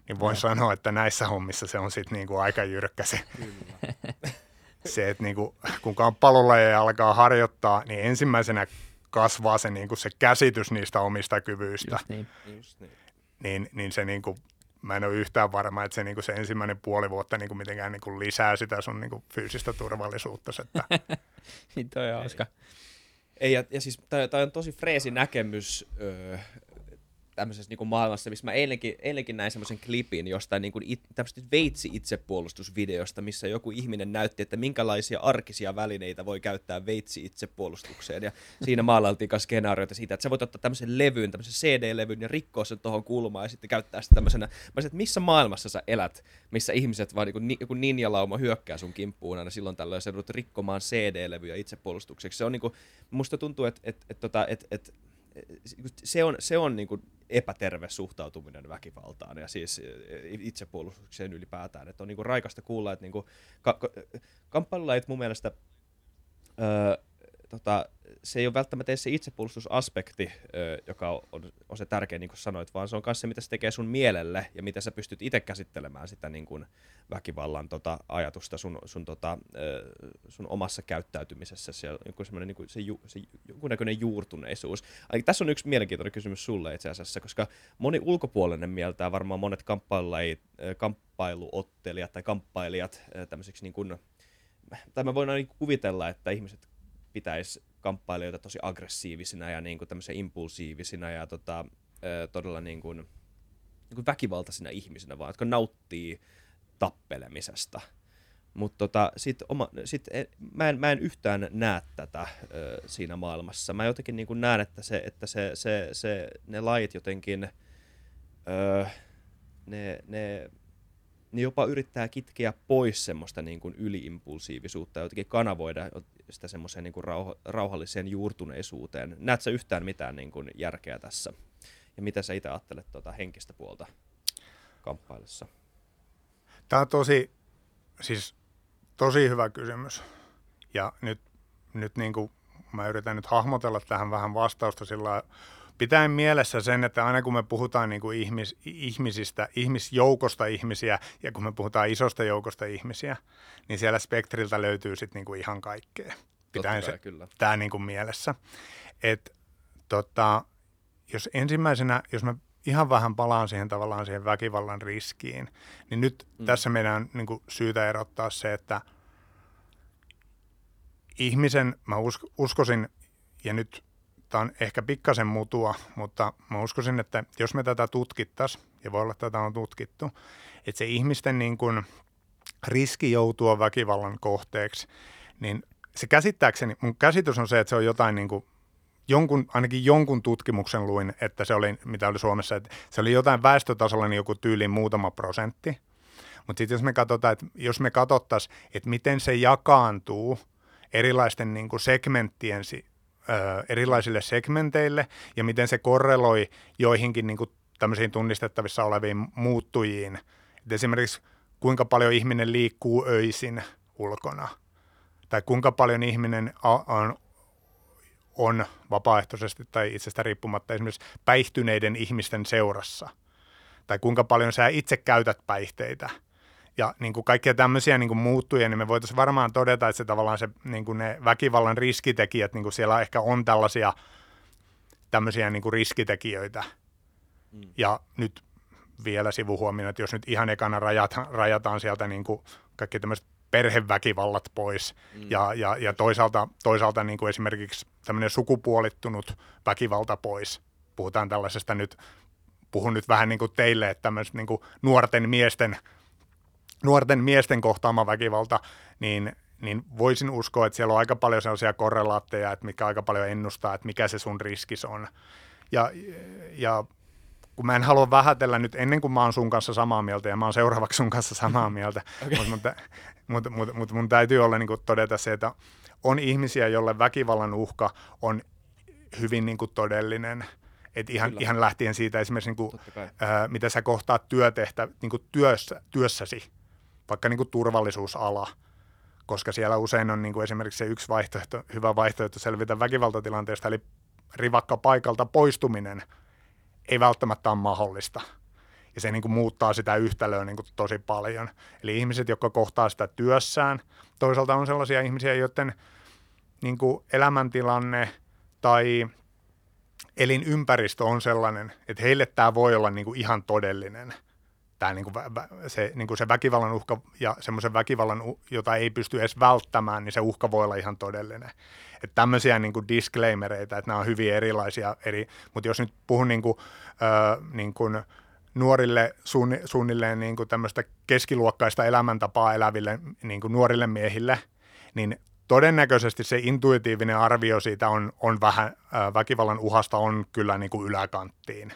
niin voin no. sanoa, että näissä hommissa se on sitten niin kuin aika jyrkkä se. Se, että niin kuin, kun kamppailulajeja alkaa harjoittaa, niin ensimmäisenä kasvaa se, niin kuin se käsitys niistä omista kyvyistä. Just niin. Just niin. Niin, niin se niin kuin, mä en ole yhtään varma, että se, niin kuin se ensimmäinen puoli vuotta niin kuin mitenkään niin kuin lisää sitä sun niin kuin fyysistä turvallisuutta. Että... niin toi on hauska. Ei, ja, ja siis tämä on tosi freesi näkemys öö, tämmöisessä niin kuin maailmassa, missä mä eilenkin, eilenkin näin semmoisen klipin jostain niin kuin it, tämmöisestä veitsi-itsepuolustusvideosta, missä joku ihminen näytti, että minkälaisia arkisia välineitä voi käyttää veitsi-itsepuolustukseen. Ja siinä maalailtiin kanssa skenaarioita siitä, että sä voit ottaa tämmöisen levyn, tämmöisen C D-levyn ja rikkoa sen tohon kulmaan ja sitten käyttää sitä tämmöisenä. Mä sanoin, että missä maailmassa sä elät, missä ihmiset vaan niin joku ninjalauma hyökkää sun kimppuun aina silloin tällöin, sä joudut rikkomaan C D-levyjä itsepuolustukseksi. Se on niin kuin, musta tuntuu, että, että, että, että, että se on, se on niin kuin epäterve suhtautuminen väkivaltaan ja siis itsepuolustukseen ylipäätään. Et on niin kuin raikasta kuulla, että niin kuin ka- ka- kamppailulajit mun mielestä öö, tota, se ei ole välttämättä se itsepuolustusaspekti, öö, joka on, on se tärkeä, niin kuin sanoit, vaan se on myös se, mitä se tekee sun mielelle ja mitä sä pystyt itse käsittelemään sitä niin kuin väkivallan tota, ajatusta sun, sun, tota, öö, sun omassa käyttäytymisessä. Se on joku semmoinen niin kuin se ju, se jonkunnäköinen juurtuneisuus. Eli tässä on yksi mielenkiintoinen kysymys sulle itse asiassa, koska moni ulkopuolinen mieltää varmaan monet kamppailuottelijat tai kamppailijat tämmöiseksi, niin kuin, tai mä voin aina kuvitella, että ihmiset pitäisi kamppailijoita tosi aggressiivisina ja niin kuin tämmöisiä impulsiivisina ja tota, todella niin kuin, niin kuin väkivaltaisina ihmisinä, vaan jotka nauttii tappelemisesta. Mutta tota, sit oma, sit mä, en, mä en yhtään näe tätä ö, siinä maailmassa. Mä jotenkin niin kuin näen, että, se, että se, se, se, ne lajit jotenkin, ö, ne, ne, ne jopa yrittää kitkeä pois semmoista niin kuin yliimpulsiivisuutta ja jotenkin kanavoida sitä semmoiseen niin kuin rauha, rauhalliseen juurtuneisuuteen. Näet sä yhtään mitään niin kuin järkeä tässä? Ja mitä sä itse ajattelet tuota henkistä puolta kamppailessa? Tämä on tosi, siis tosi hyvä kysymys. Ja nyt, nyt niin kuin mä yritän nyt hahmotella tähän vähän vastausta sillä pitäen mielessä sen, että aina kun me puhutaan niin kuin ihmis, ihmisistä, ihmisjoukosta ihmisiä ja kun me puhutaan isosta joukosta ihmisiä, niin siellä spektriltä löytyy sitten niin kuin ihan kaikkea. Pitäen se, kyllä. Tämä niin kuin mielessä. Et, tota, jos ensimmäisenä, jos mä ihan vähän palaan siihen tavallaan siihen väkivallan riskiin, niin nyt mm. tässä meidän on niin kuin syytä erottaa se, että ihmisen, mä usk- uskoisin, ja nyt tämä on ehkä pikkasen mutua, mutta mä uskoisin, että jos me tätä tutkittaisiin, ja voi olla, että tätä on tutkittu, että se ihmisten niin kuin riski joutua väkivallan kohteeksi, niin se käsittääkseni, mun käsitys on se, että se on jotain niin kuin jonkun, ainakin jonkun tutkimuksen luin, että se oli, mitä oli Suomessa, että se oli jotain väestötasolla niin joku tyyliin muutama prosentti. Mutta sitten jos me katsotaan, että jos me katsottaisiin, että miten se jakaantuu erilaisten niin kuin segmenttien, ö, erilaisille segmenteille ja miten se korreloi joihinkin niin kuin tämmöisiin tunnistettavissa oleviin muuttujiin. Et esimerkiksi kuinka paljon ihminen liikkuu öisin ulkona tai kuinka paljon ihminen on on vapaaehtoisesti tai itsestä riippumatta esimerkiksi päihtyneiden ihmisten seurassa, tai kuinka paljon sä itse käytät päihteitä. Ja niin kuin kaikkia tämmöisiä niin kuin muuttuja, niin me voitaisiin varmaan todeta, että se tavallaan se, niin kuin ne väkivallan riskitekijät, niin kuin siellä ehkä on tällaisia tämmöisiä niin kuin riskitekijöitä. Mm. Ja nyt vielä sivuhuomioon, että jos nyt ihan ekana rajataan, rajataan sieltä niin kuin kaikki tämmöiset perheväkivallat pois mm. ja, ja, ja toisaalta, toisaalta niin kuin esimerkiksi tämmöinen sukupuolittunut väkivalta pois. Puhutaan tällaisesta nyt, puhun nyt vähän niin kuin teille, että tämmöiset niin kuin nuorten miesten, nuorten miesten kohtaama väkivalta, niin, niin voisin uskoa, että siellä on aika paljon sellaisia korrelaatteja, että mikä aika paljon ennustaa, että mikä se sun riskis on. Ja, ja kun mä en halua vähätellä nyt ennen kuin mä oon sun kanssa samaa mieltä ja mä oon seuraavaksi sun kanssa samaa mieltä, okay. mutta mun, tä, mut, mut, mut mun täytyy olla niin kuin todeta se, että on ihmisiä, jolle väkivallan uhka on hyvin niin kuin todellinen. Et ihan, ihan lähtien siitä esimerkiksi, niin kuin, ää, mitä sä kohtaat työtehtä, niin kuin työssä, työssäsi, vaikka niin kuin turvallisuusala, koska siellä usein on niin kuin esimerkiksi se yksi vaihtoehto, hyvä vaihtoehto selvitä väkivaltatilanteesta, eli rivakka paikalta poistuminen ei välttämättä ole mahdollista. Ja se niin kuin muuttaa sitä yhtälöä niin kuin tosi paljon. Eli ihmiset, jotka kohtaa sitä työssään, toisaalta on sellaisia ihmisiä, joiden niin kuin elämäntilanne tai elinympäristö on sellainen, että heille tämä voi olla niin kuin ihan todellinen. Tämä niin kuin se, niin kuin se väkivallan uhka ja semmoisen väkivallan, jota ei pysty edes välttämään, niin se uhka voi olla ihan todellinen. Että tämmöisiä niin kuin disclaimereita, että nämä on hyvin erilaisia. Eri, mutta jos nyt puhun niin kuin, äh, niin kuin nuorille suunni, suunnilleen niin kuin tämmöistä keskiluokkaista elämäntapaa eläville niin kuin nuorille miehille, niin todennäköisesti se intuitiivinen arvio siitä on, on vähän, äh, väkivallan uhasta on kyllä niin kuin yläkanttiin.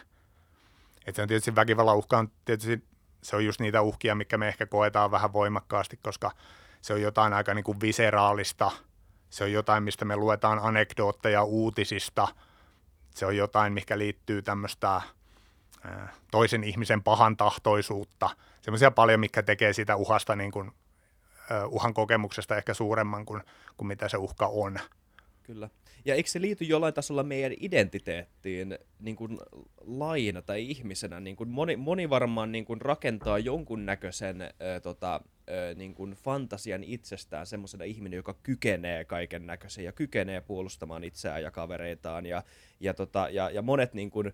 Että se on tietysti väkivallan uhka on tietysti, se on just niitä uhkia, mitkä me ehkä koetaan vähän voimakkaasti, koska se on jotain aika niin kuin viseraalista, se on jotain, mistä me luetaan anekdootteja uutisista, se on jotain, mikä liittyy tämmöistä toisen ihmisen pahantahtoisuutta, semmoisia paljon, mikä tekee sitä uhasta, niin kuin, uhan kokemuksesta ehkä suuremman kuin, kuin mitä se uhka on. Kyllä. Ja eikö se liity jollain tasolla meidän identiteettiin niin kuin lajina tai ihmisenä? Niin kuin moni, moni varmaan niin kuin rakentaa jonkunnäköisen äh, tota, äh, niin kuin fantasian itsestään semmoisena ihminen, joka kykenee kaiken näköisen ja kykenee puolustamaan itseään ja kavereitaan. Ja, ja, tota, ja, ja monet niin kuin,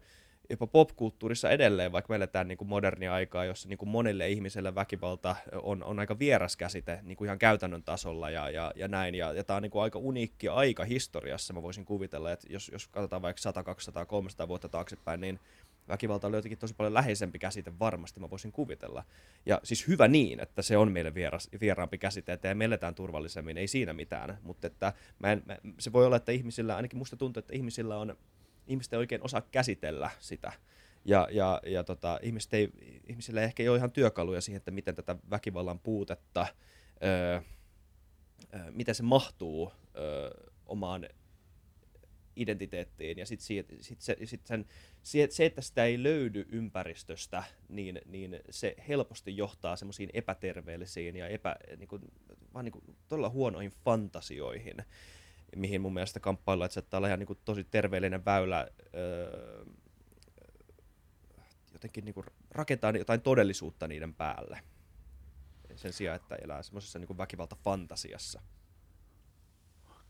jopa popkulttuurissa edelleen, vaikka me eletään niin kuin modernia aikaa, jossa niin kuin monelle ihmiselle väkivalta on, on aika vieras käsite niin kuin ihan käytännön tasolla ja, ja, ja näin. Ja, ja tämä on niin kuin aika uniikki aika historiassa. Mä voisin kuvitella, että jos, jos katsotaan vaikka sata, kaksisataa, kolmesataa vuotta taaksepäin, niin väkivalta on jotenkin tosi paljon läheisempi käsite varmasti, mä voisin kuvitella. Ja siis hyvä niin, että se on meille vieras, vieraampi käsite, että me eletään turvallisemmin, ei siinä mitään. Mutta että mä en, mä, se voi olla, että ihmisillä, ainakin musta tuntuu, että ihmisillä on ihmiset ei oikein osaa käsitellä sitä, ja, ja, ja tota, ihmiset ei, ihmisillä ei ehkä ole ihan työkaluja siihen, että miten tätä väkivallan puutetta, öö, öö, miten se mahtuu öö, omaan identiteettiin, ja sit, sit, sit, se, sit sen, se, että sitä ei löydy ympäristöstä, niin, niin se helposti johtaa semmoisiin epäterveellisiin ja epä, niin kuin, vaan niin kuin todella huonoihin fantasioihin, mihin mun mielestä kamppaillaan, että se on ihan niin tosi terveellinen väylä öö, jotenkin niin rakentaa jotain todellisuutta niiden päälle sen sijaan, että elää semmoisessa niin väkivaltafantasiassa.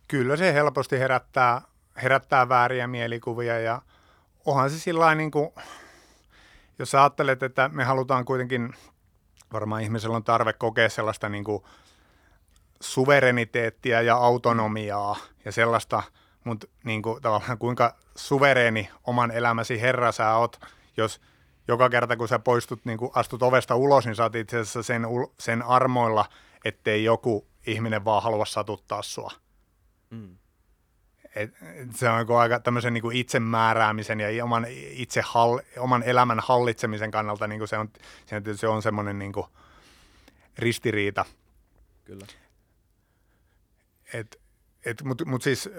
Kyllä se helposti herättää, herättää vääriä mielikuvia ja onhan se sillain, niin kuin, jos sä ajattelet, että me halutaan kuitenkin, varmaan ihmisellä on tarve kokea sellaista niin kuin suvereniteettia ja autonomiaa ja sellaista mutta niinku, tavallaan kuinka suvereeni oman elämäsi herra sä oot, jos joka kerta kun sä poistut, niinku, astut ovesta ulos, niin sä oot itse asiassa sen, sen armoilla, ettei joku ihminen vaan halua satuttaa sua. Mm. Et, et se on aika tämmöisen niinku itsemääräämisen ja oman, itse hall, oman elämän hallitsemisen kannalta niinku se on, se on semmoinen niinku ristiriita. Kyllä. Et, et, mut, mut siis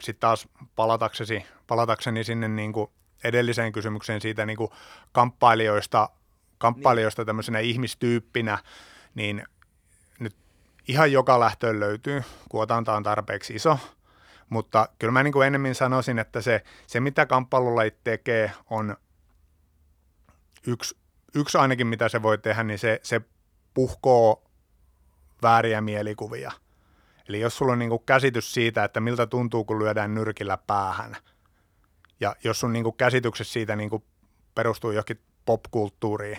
sit taas palataksesi, palatakseni sinne niinku edelliseen kysymykseen siitä niinku kamppailijoista, kamppailijoista niin. Tämmöisenä ihmistyyppinä, niin nyt ihan joka lähtöön löytyy, kun otanta on tarpeeksi iso. Mutta kyllä mä niin kuin ennemmin sanoisin, että se, se mitä kamppailulajit tekee, on yksi, yksi ainakin, mitä se voi tehdä, niin se, se puhkoo vääriä mielikuvia. Eli jos sulla on niin kuin käsitys siitä, että miltä tuntuu, kun lyödään nyrkillä päähän, ja jos sun niin kuin käsityksessä siitä niin kuin perustuu johonkin popkulttuuriin,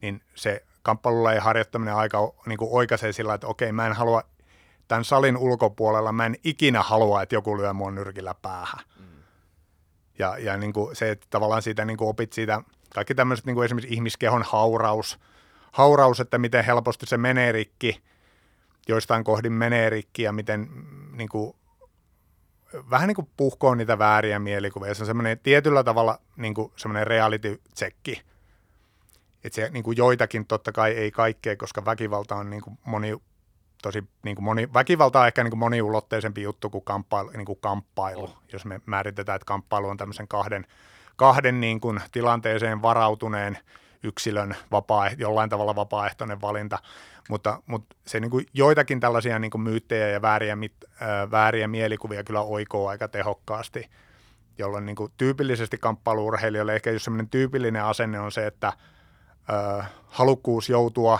niin se kamppailulajien harjoittaminen aika niin kuin oikaisee sillä, että okei, mä en halua... Tämän salin ulkopuolella mä en ikinä halua, että joku lyö mua nyrkillä päähän. Mm. Ja, ja niin kuin se, että tavallaan siitä niin kuin opit siitä, kaikki tämmöiset niin kuin esimerkiksi ihmiskehon hauraus, hauraus, että miten helposti se menee rikki, joistain kohdin menee rikki ja miten niin kuin, vähän niin kuin puhkoo niitä vääriä mielikuvia. Se on semmoinen tietyllä tavalla niin kuin semmoinen reality check. Että se niin kuin joitakin, totta kai ei kaikkea, koska väkivalta on niin kuin moni... Tosi, niin kuin moni, väkivalta on ehkä niin kuin moniulotteisempi juttu kuin kamppailu, niin kuin kamppailu oh. jos me määritetään, että kamppailu on tämmöisen kahden, kahden niin kuin tilanteeseen varautuneen yksilön vapaa, jollain tavalla vapaaehtoinen valinta, mutta, mutta se niin kuin joitakin tällaisia niin kuin myyttejä ja vääriä, mit, äh, vääriä mielikuvia kyllä oikoo aika tehokkaasti, jolloin niin kuin tyypillisesti kamppailu-urheilijoille ehkä just semmoinen tyypillinen asenne on se, että äh, halukkuus joutua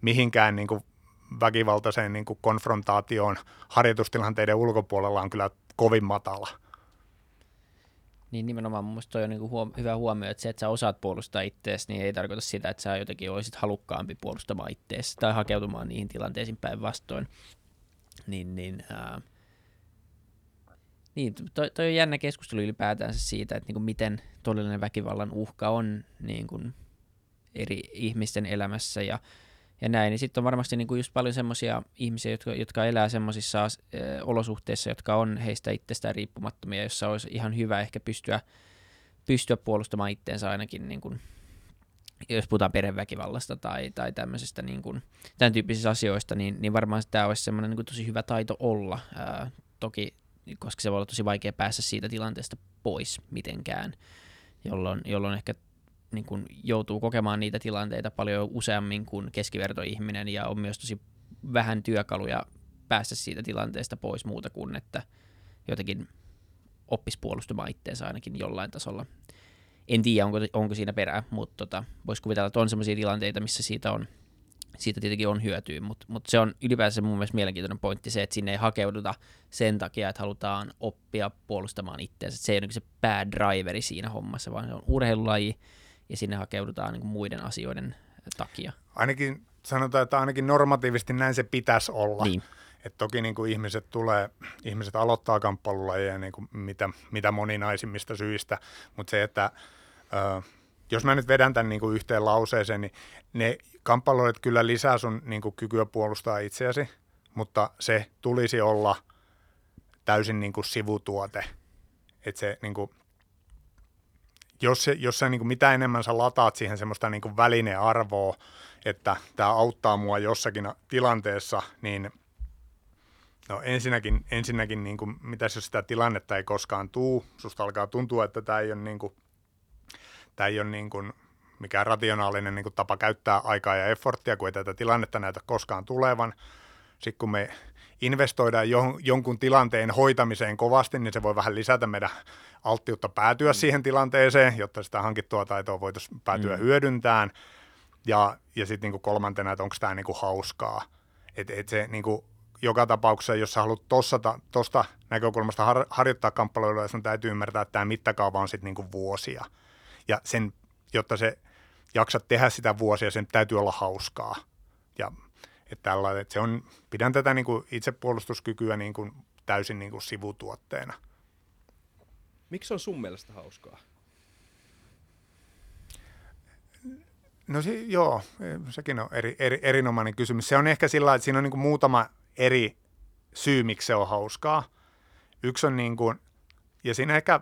mihinkään niin kuin väkivaltaiseen niin kuin konfrontaatioon harjoitustilanteiden ulkopuolella on kyllä kovin matala. Niin nimenomaan mun mielestä toi on niin kuin huom- hyvä huomio, että se, että sä osaat puolustaa itteesi, niin ei tarkoita sitä, että sä jotenkin olisit halukkaampi puolustamaan itteesi tai hakeutumaan niihin tilanteisiin päinvastoin. Niin, niin, ää... niin, toi, toi on jännä keskustelu ylipäätänsä siitä, että niin kuin miten todellinen väkivallan uhka on niin kuin eri ihmisten elämässä ja Ja näin, niin sitten on varmasti niinku just paljon semmoisia ihmisiä, jotka, jotka elää semmoisissa olosuhteissa, jotka on heistä itsestään riippumattomia, jossa olisi ihan hyvä ehkä pystyä, pystyä puolustamaan itteensä ainakin, niinku, jos puhutaan perheväkivallasta tai, tai tämmöisestä, niinku, tämän tyyppisistä asioista, niin, niin varmaan tämä olisi semmoinen niinku tosi hyvä taito olla, ää, toki, koska se voi olla tosi vaikea päästä siitä tilanteesta pois mitenkään, jolloin, jolloin ehkä niin kun joutuu kokemaan niitä tilanteita paljon useammin kuin keskivertoihminen ja on myös tosi vähän työkaluja päästä siitä tilanteesta pois muuta kuin, että jotenkin oppisi puolustamaan itseensä ainakin jollain tasolla. En tiedä, onko, onko siinä perää, mutta tota, voisi kuvitella, että on sellaisia tilanteita, missä siitä, on, siitä tietenkin on hyötyä, mutta, mutta se on ylipäänsä mun mielestä mielenkiintoinen pointti se, että sinne ei hakeuduta sen takia, että halutaan oppia puolustamaan itseensä. Se ei ole se päädriveri siinä hommassa, vaan se on urheilulaji, ja sinne hakeudutaan niin muiden asioiden takia. Ainakin sanotaan, että ainakin normatiivisesti näin se pitäisi olla. Niin. Et toki niin kuin ihmiset tulee, ihmiset aloittaa kamppailulajeja niin kuin mitä, mitä moninaisimmista syistä, mutta se, että ö, jos mä nyt vedän tämän niin kuin yhteen lauseeseen, niin ne kamppailulajat kyllä lisää sun niin kuin kykyä puolustaa itseäsi, mutta se tulisi olla täysin niin kuin sivutuote. Että se niin kuin Jos, jos sä, niin kuin, mitä enemmän sä lataat siihen semmoista niin kuin välinearvoa, että tämä auttaa mua jossakin tilanteessa, niin no ensinnäkin, ensinnäkin niin kuin, mitäs jos sitä tilannetta ei koskaan tule, susta alkaa tuntua, että tämä ei ole, niin kuin, tämä ei ole niin kuin, mikään rationaalinen niin kuin, tapa käyttää aikaa ja efforttia, kun ei tätä tilannetta näytä koskaan tulevan. Sitten kun me investoidaan jonkun tilanteen hoitamiseen kovasti, niin se voi vähän lisätä meidän alttiutta päätyä mm. siihen tilanteeseen, jotta sitä hankittua taitoa voitaisiin päätyä mm. hyödyntämään. Ja, ja sitten niinku kolmantena, että onko tämä niinku hauskaa. Et, et se niinku, joka tapauksessa, jos sä haluat tuosta näkökulmasta har, harjoittaa kamppailuilla, sun täytyy ymmärtää, että tämä mittakaava on sitten niinku vuosia. Ja sen, jotta se jaksat tehdä sitä vuosia, sen täytyy olla hauskaa. Ja Että tällä, että se on, pidän tätä niin kuin itsepuolustuskykyä niin kuin täysin niin kuin sivutuotteena. Miksi se on sun mielestä hauskaa? No se, joo, sekin on eri, eri, erinomainen kysymys. Se on ehkä sillä lailla, että siinä on niin kuin muutama eri syy, miksi se on hauskaa. Yksi on niin kuin, ja siinä ehkä,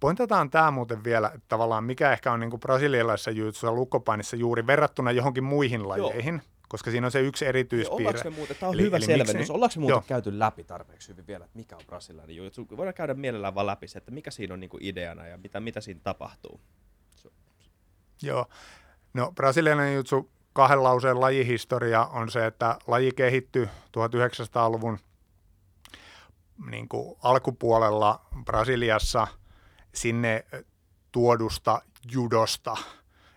pointataan tämä muuten vielä, että tavallaan mikä ehkä on niin kuin brasilialaisessa jiu-jitsussa lukkopainissa juuri verrattuna johonkin muihin lajeihin, joo. koska siinä on se yksi erityispiirre. Tämä on eli, hyvä eli selvennys. Miksi, ollaanko me muuten joo. käyty läpi tarpeeksi hyvin vielä, että mikä on brasilialainen jiu-jitsu? Voidaan käydä mielellään vaan läpi se, että mikä siinä on niin kuin ideana ja mitä, mitä siinä tapahtuu. Joo. No brasilialainen jiu-jitsu kahden lauseen lajihistoria on se, että laji kehittyi tuhatyhdeksänsataaluvun niin kuin alkupuolella Brasiliassa sinne tuodusta judosta.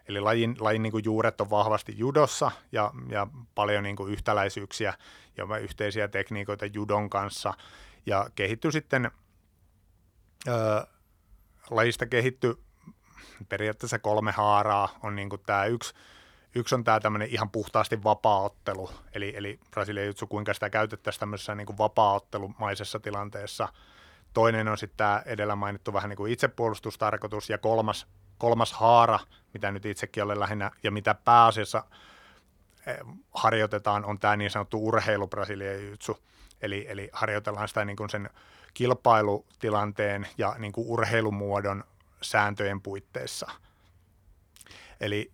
Eli lajin, lajin niin kuin juuret on vahvasti judossa ja, ja paljon niin kuin yhtäläisyyksiä ja yhteisiä tekniikoita judon kanssa. Ja kehittyi sitten, ö, lajista kehittyi periaatteessa kolme haaraa on niinku tää yksi yksi on tää tämmönen ihan puhtaasti vapaaottelu eli eli Brasilian jiu-jitsu kuinka sitä käytettäisiin tämmöisessä niinku vapaaottelumaisessa tilanteessa. Toinen on sitten tää edellä mainittu vähän niinku itsepuolustustarkoitus ja kolmas kolmas haara mitä nyt itsekin olen lähinnä ja mitä pääasiassa harjoitetaan on tää niin sanottu urheilu Brasilian jiu-jitsu. Eli eli harjoitellaan sitä niinku sen kilpailutilanteen ja niinku urheilumuodon sääntöjen puitteissa. Eli,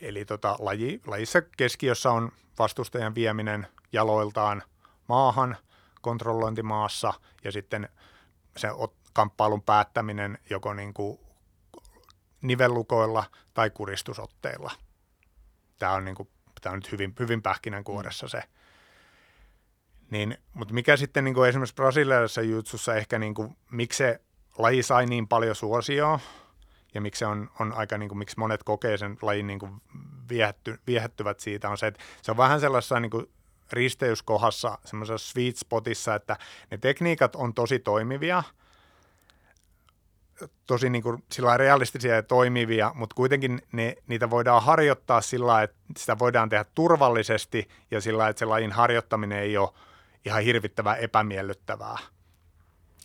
eli tota, laji, lajissa keskiössä on vastustajan vieminen jaloiltaan maahan, kontrollointi maassa ja sitten sen kamppailun päättäminen joko niin kuin nivellukoilla tai kuristusotteilla. Tämä on, niin kuin, tämä on nyt hyvin, hyvin pähkinänkuoressa se. Niin, mutta mikä sitten niin kuin esimerkiksi brasilialaisessa jiu-jitsussa ehkä, niin kuin, miksi se laji sai niin paljon suosioa ja miksi, se on, on aika, niin kuin, miksi monet kokee sen lajin niin kuin viehätty, viehättyvät siitä on se, että se on vähän sellaisessa niin kuin risteyskohdassa, semmoisessa sweet spotissa, että ne tekniikat on tosi toimivia, tosi niin kuin sillä realistisia ja toimivia, mutta kuitenkin ne, niitä voidaan harjoittaa sillä lailla, että sitä voidaan tehdä turvallisesti ja sillä lailla, että se lajin harjoittaminen ei ole ihan hirvittävän epämiellyttävää.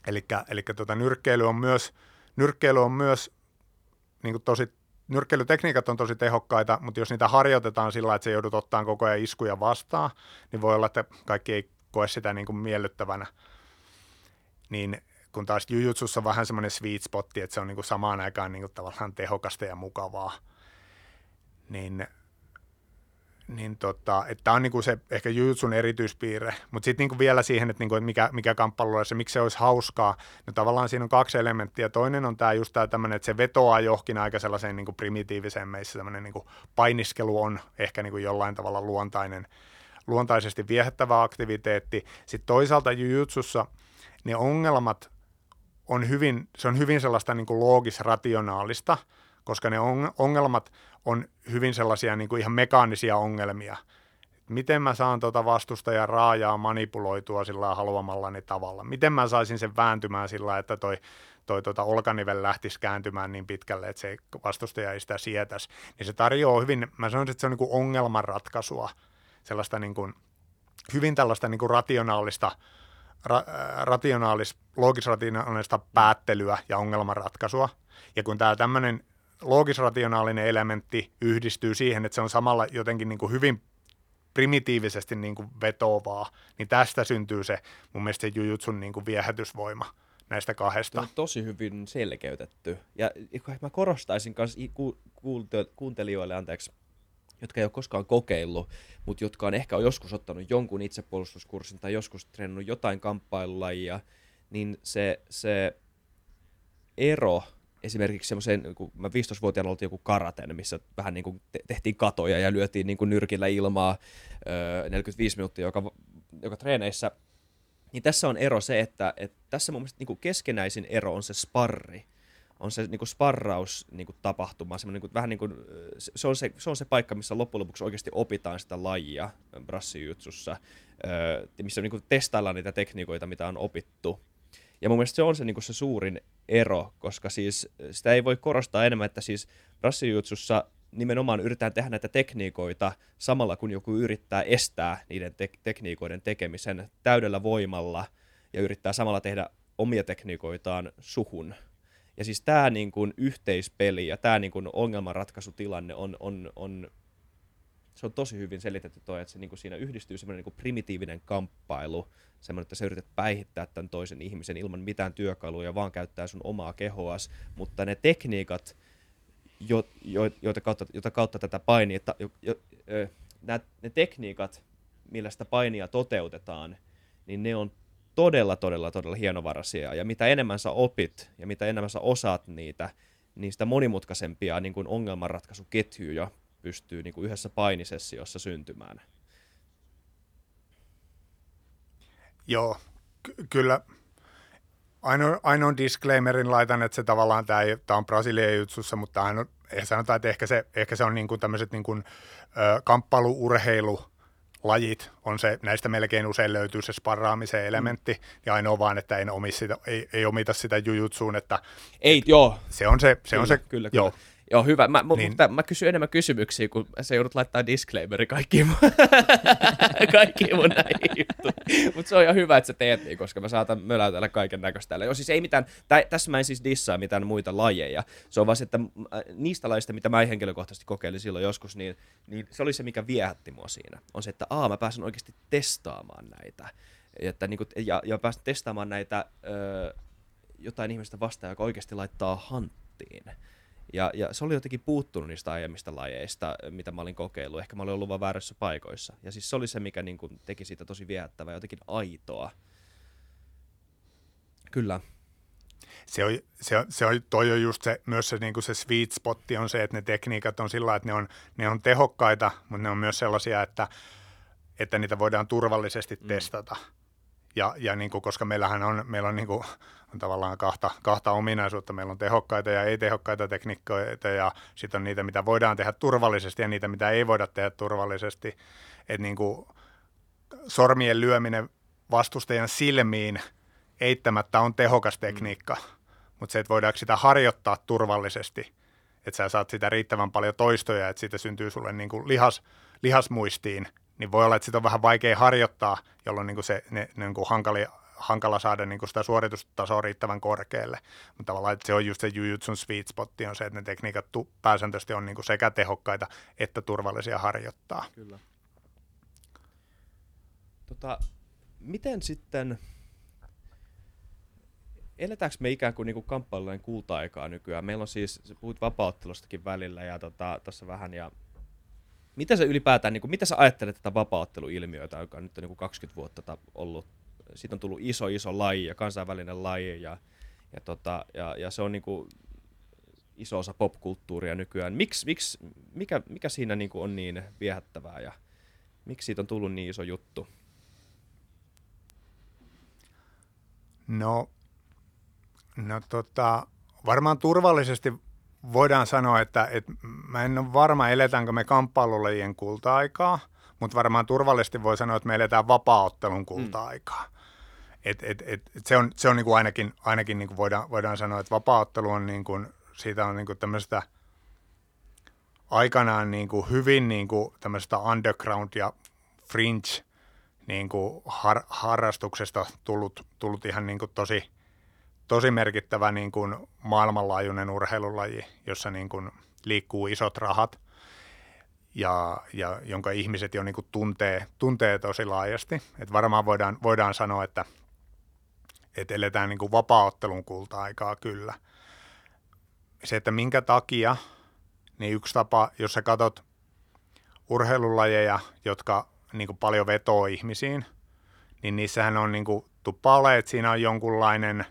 Elikkä, elikkä tota, nyrkkeily on myös, nyrkkeily on myös niin kuin tosi, nyrkkeilytekniikat on tosi tehokkaita, mutta jos niitä harjoitetaan sillä, että se joudut ottaan koko ajan iskuja vastaan, niin voi olla, että kaikki ei koe sitä niin kuin miellyttävänä. Niin kun taas jiu-jitsussa on vähän semmoinen sweet spotti, että se on niin kuin samaan aikaan niin kuin tavallaan tehokasta ja mukavaa, niin... Niin tota, että tämä on niinku se ehkä jiu-jitsun erityispiirre, mutta sitten niinku vielä siihen, että niinku, et mikä, mikä kamppailu se, miksi se olisi hauskaa. No tavallaan siinä on kaksi elementtiä. Toinen on tämä just tämmöinen, että se vetoaa johonkin aika sellaiseen niinku primitiiviseen meissä. Tämmöinen niinku painiskelu on ehkä niinku jollain tavalla luontainen, luontaisesti viehättävä aktiviteetti. Sitten toisaalta jiu-jitsussa ne ongelmat on hyvin, se on hyvin sellaista niinku loogis-rationaalista, koska ne on, ongelmat on hyvin sellaisia niin kuin ihan mekaanisia ongelmia. Miten mä saan tuota vastustajan raajaa manipuloitua sillä haluamallani tavalla? Miten mä saisin sen vääntymään sillä, että toi, toi tuota olkanivel lähtisi kääntymään niin pitkälle, että se vastustaja ei sitä sietäisi? Niin se tarjoaa hyvin, mä sanoisin, että se on niin kuin ongelmanratkaisua, sellaista niin kuin, hyvin tällaista niin kuin rationaalista, ra, rationaalis, loogis-rationaalista päättelyä ja ongelmanratkaisua. Ja kun tää tämmöinen loogisrationaalinen elementti yhdistyy siihen, että se on samalla jotenkin niin kuin hyvin primitiivisesti niin kuin vetoavaa, niin tästä syntyy se mun mielestä se jiu-jutsun niin kuin viehätysvoima näistä kahdesta. Tämä on tosi hyvin selkeytetty. Ja mä korostaisin myös kuuntelijoille, anteeksi, jotka ei ole koskaan kokeillut, mutta jotka on ehkä joskus ottanut jonkun itsepuolustuskurssin tai joskus treenannut jotain kamppailulajia, niin se, se ero esimerkiksi semmoiseen, kun mä viisitoistavuotiaana oltiin joku karaten, missä vähän niin kuin tehtiin katoja ja lyötiin niin kuin nyrkillä ilmaa neljäkymmentäviisi minuuttia joka, joka treeneissä. Niin tässä on ero se, että, että tässä mun mielestä niin kuin keskenäisin ero on se sparri. On se niin kuin sparraus niin kuin tapahtuma. Niin kuin, vähän niin kuin, se, on se, se on se paikka, missä loppujen lopuksi oikeasti opitaan sitä lajia brassijutsussa, missä niin kuin testaillaan niitä tekniikoita, mitä on opittu. Ja mun mielestä se on se, niin kuin se suurin ero, koska siis sitä ei voi korostaa enemmän, että siis brassijutsussa nimenomaan yritetään tehdä näitä tekniikoita samalla, kun joku yrittää estää niiden te- tekniikoiden tekemisen täydellä voimalla ja yrittää samalla tehdä omia tekniikoitaan suhun. Ja siis tämä niin kuin yhteispeli ja tämä niin kuin ongelmanratkaisutilanne on, on, on, se on tosi hyvin selitetty toi, että se, niin kuin siinä yhdistyy semmoinen niin kuin primitiivinen kamppailu, semmoinen, että sä yrität päihittää tämän toisen ihmisen ilman mitään työkaluja, vaan käyttää sun omaa kehoas, mutta ne tekniikat, jo, jo, joita, kautta, joita kautta tätä painia, jo, jo, ö, nää, ne tekniikat, millä sitä painia toteutetaan, niin ne on todella, todella, todella hienovaraisia. Ja mitä enemmän sä opit ja mitä enemmän sä osaat niitä, niin sitä monimutkaisempia niin kuin ongelmanratkaisuketjuja pystyy niin kuin yhdessä painisessiossa syntymään. Joo, ky- kyllä. Ainoa, ainoa disclaimerin laitan, että se tavallaan tämä, ei, tämä on Brasilian jutsussa, mutta ainoa, sanotaan, että ehkä se, ehkä se on niin kuin tämmöiset niin kuin, ö, kamppailu-urheilu, lajit on se, näistä melkein usein löytyy se sparraamisen elementti, mm. ja ainoa vaan, että en omi sitä, ei, ei omita sitä jujutsuun, että ei, et, joo. se on se, se, kyllä, on se kyllä, joo. Kyllä. Joo, hyvä. Mä, niin. Mutta mä kysyn enemmän kysymyksiä, kun sä joudut laittaa disclaimeri kaikkiin mun, kaikkiin mun näihin juttuihin. Mutta se on ihan hyvä, että sä teet niin, koska mä saatan möläytellä kaiken näköistä. Siis ei mitään, tä, tässä mä en siis dissaa mitään muita lajeja. Se on vaan se, että niistä lajeista, mitä mä henkilökohtaisesti kokeilin silloin joskus, niin, niin se oli se, mikä viehätti mua siinä. On se, että aa, mä pääsen oikeasti testaamaan näitä. Että, niin kun, ja, ja pääsen testaamaan näitä ö, jotain ihmistä vastaan, joka oikeasti laittaa hanttiin. Ja, ja se oli jotenkin puuttunut niistä aiemmista lajeista, mitä mä olin kokeillut. Ehkä mä olin ollut vaan väärässä paikoissa. Ja siis se oli se, mikä niin kuin teki siitä tosi viehättävää, jotenkin aitoa. Kyllä. Se on, se on, se on, toi on just se, myös se, niin kuin se sweet spotti on se, että ne tekniikat on sillä, että ne on, ne on tehokkaita, mutta ne on myös sellaisia, että, että niitä voidaan turvallisesti mm. testata. Ja, ja niin kuin, koska meillähän on, meillä on, niin kuin, on tavallaan kahta, kahta ominaisuutta. Meillä on tehokkaita ja ei-tehokkaita tekniikoita ja sitten on niitä, mitä voidaan tehdä turvallisesti ja niitä, mitä ei voida tehdä turvallisesti. Että niin kuin sormien lyöminen vastustajan silmiin eittämättä on tehokas tekniikka, mm. mutta se, että voidaanko sitä harjoittaa turvallisesti, että sä saat sitä riittävän paljon toistoja, että siitä syntyy sulle niin kuin lihas, lihasmuistiin, niin voi olla, että sitä on vähän vaikea harjoittaa, jolloin niin kuin se, ne, niin kuin hankali, hankala saada niin kuin sitä suoritustasoa riittävän korkealle. Mutta tavallaan se on just se jujutsun sweet spotti on se, että ne tekniikat tu- pääsääntöisesti on niin kuin sekä tehokkaita että turvallisia harjoittaa. Kyllä. Tota, miten sitten, eletäänkö me ikään kuin, niin kuin kamppailujen kulta-aikaa nykyään? Meillä on siis, puhut vapauttelustakin välillä ja tuossa tota, vähän ja mitä sä ylipäätään, niin kuin, mitä sä ajattelet tätä vapautteluilmiötä, joka on nyt on niin kuin kaksikymmentä vuotta ollut, siitä on tullut iso iso laji ja kansainvälinen laji ja, ja, tota, ja, ja se on niin kuin iso osa popkulttuuria nykyään. Miks, miks, mikä, mikä siinä niin kuin on niin viehättävää ja miksi siitä on tullut niin iso juttu? No, no tota, varmaan turvallisesti voidaan sanoa, että, että mä en ole varma, eletäänkö me kamppailulajien kulta-aikaa, mutta varmaan turvallisesti voi sanoa, että me eletään vapaaottelun kulta-aikaa. Mm. Et, et, et, et se on, se on niin kuin ainakin, ainakin niin kuin voidaan, voidaan sanoa, että vapaaottelu on, niin kuin, siitä on niin kuin tämmöistä aikanaan niin kuin hyvin niin kuin tämmöistä underground- ja fringe-harrastuksesta niin kuin tullut, tullut ihan niin kuin tosi... tosi merkittävä niin kuin maailmanlaajuinen urheilulaji, jossa niin kuin liikkuu isot rahat ja, ja jonka ihmiset jo niin kuin tuntee, tuntee tosi laajasti. Et varmaan voidaan, voidaan sanoa, että, että eletään niin kuin vapaaottelun kulta-aikaa kyllä. Se, että minkä takia, niin yksi tapa, jos sä katot urheilulajeja, jotka niin kuin paljon vetoo ihmisiin, niin niissähän on niin kuin tuppa ole, että siinä on jonkunlainen...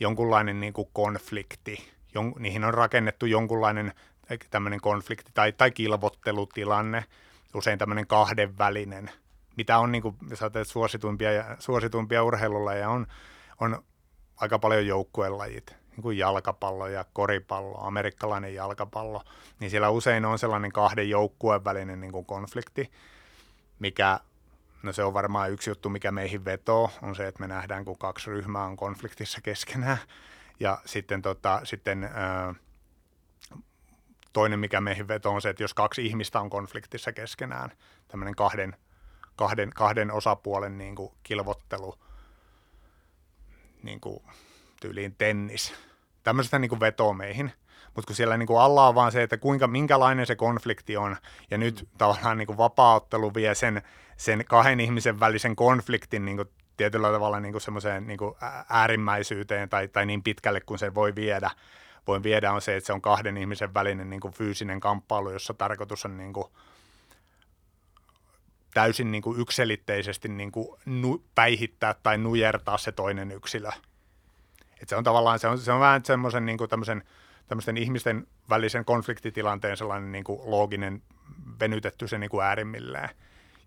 jonkunlainen niin kuin konflikti, Jon, niihin on rakennettu jonkunlainen tämmöinen konflikti tai, tai kilvottelutilanne, usein tämmöinen kahdenvälinen, mitä on niin kuin, jos ajatellaan, suosituimpia, suosituimpia urheilulajeja on, on aika paljon joukkuelajit, niin kuin jalkapallo ja koripallo, amerikkalainen jalkapallo, niin siellä usein on sellainen kahden joukkueen välinen niin kuin konflikti, mikä no se on varmaan yksi juttu, mikä meihin vetoo, on se, että me nähdään, kun kaksi ryhmää on konfliktissa keskenään. Ja sitten, tota, sitten ö, toinen, mikä meihin vetoo, on se, että jos kaksi ihmistä on konfliktissa keskenään, tämmöinen kahden, kahden, kahden osapuolen niin kuin kilvottelu, niin kuin, tyyliin tennis. Tämmöistä niin kuin vetoo meihin. Mutta kun siellä niinku alla on vaan se, että kuinka, minkälainen se konflikti on, ja nyt tavallaan niinku vapaa-ottelu vie sen, sen kahden ihmisen välisen konfliktin niinku tietyllä tavalla niinku semmoiseen niinku äärimmäisyyteen tai, tai niin pitkälle kuin se voi viedä. Voi viedä on se, että se on kahden ihmisen välinen niinku fyysinen kamppailu, jossa tarkoitus on niinku täysin niinku yksiselitteisesti niinku nu- päihittää tai nujertaa se toinen yksilö. Et se on tavallaan se on, se on vähän semmoisen niinku tämmöisen tämmöisten ihmisten välisen konfliktitilanteen sellainen niin kuin looginen venytetty se niin kuin äärimmilleen.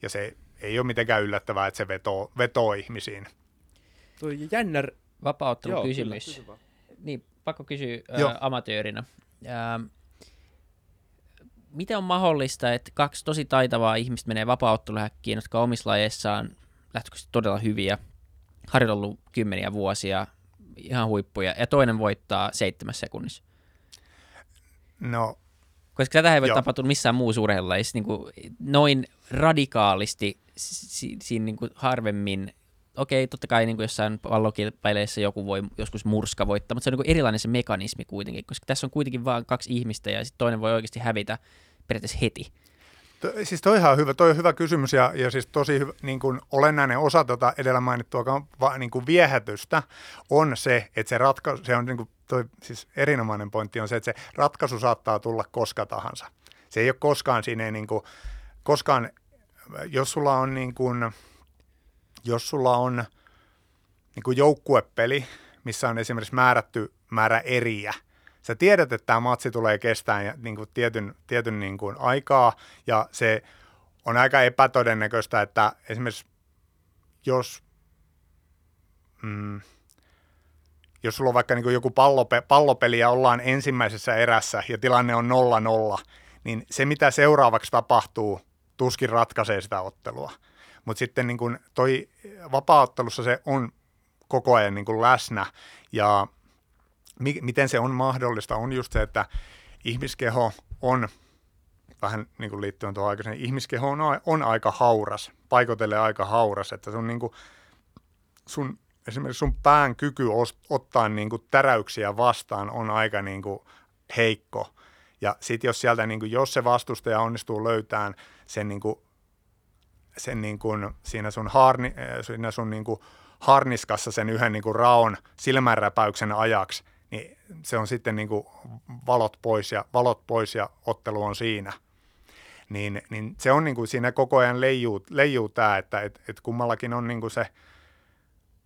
Ja se ei ole mitenkään yllättävää, että se vetoo, vetoo ihmisiin. Tuo jännä vapauttelun kysymys. Niin, pakko kysyä ää, amatöörinä. Ää, miten on mahdollista, että kaksi tosi taitavaa ihmistä menee vapautteluhäkkiin, jotka omissa lajeissaan lähtökohtaisesti todella hyviä, harjoitellut kymmeniä vuosia, ihan huippuja, ja toinen voittaa seitsemässä sekunnissa? No, koska tätä ei voi tapahtua missään muussa urheilulajissa, niin kuin noin radikaalisti si- siinä niin kuin harvemmin. Okei, totta kai niin kuin jossain pallokilpaileissa joku voi joskus murska voittaa, mutta se on niin kuin erilainen se mekanismi kuitenkin, koska tässä on kuitenkin vain kaksi ihmistä ja sitten toinen voi oikeasti hävitä periaatteessa heti. To, siis toihan on hyvä, toi on hyvä kysymys ja, ja siis tosi hyvä, niin kuin olennainen osa tätä edellä mainittua niin kuin viehätystä on se, että se ratkaisu, se on niin kuin toi, siis erinomainen pointti on se, että se ratkaisu saattaa tulla koska tahansa. Se ei ole koskaan siinä, ei niin kuin, koskaan, jos sulla on, niin kuin, jos sulla on niin kuin joukkuepeli, missä on esimerkiksi määrätty määrä eriä, sä tiedät, että tämä matsi tulee kestämään niin kuin tietyn, tietyn niin kuin aikaa, ja se on aika epätodennäköistä, että esimerkiksi jos, mm, jos sulla on vaikka niin kuin joku pallope, pallopeli ja ollaan ensimmäisessä erässä ja tilanne on nolla nolla, niin se mitä seuraavaksi tapahtuu, tuskin ratkaisee sitä ottelua. Mutta sitten niin kuin toi vapaa-ottelussa se on koko ajan niin kuin läsnä, ja miten se on mahdollista, on just se, että ihmiskeho on, vähän niin kuin liittyen tuohon aikaisemmin, ihmiskeho on, on aika hauras, paikoitelle aika hauras, että sun, niin kuin, sun, esimerkiksi sun pään kyky ottaa niin kuin täräyksiä vastaan on aika niin kuin heikko. Ja sitten jos sieltä, niin kuin, jos se vastustaja onnistuu löytämään sen, niin kuin, sen niin kuin, siinä sun haarni, siinä sun niin kuin, harniskassa sen yhden niin kuin raon silmänräpäyksen ajaksi, niin se on sitten niin kuin valot pois ja valot pois ja ottelu on siinä. Niin, niin se on niin kuin siinä koko ajan leijuu, leijuu tämä, että et, et kummallakin on niin kuin se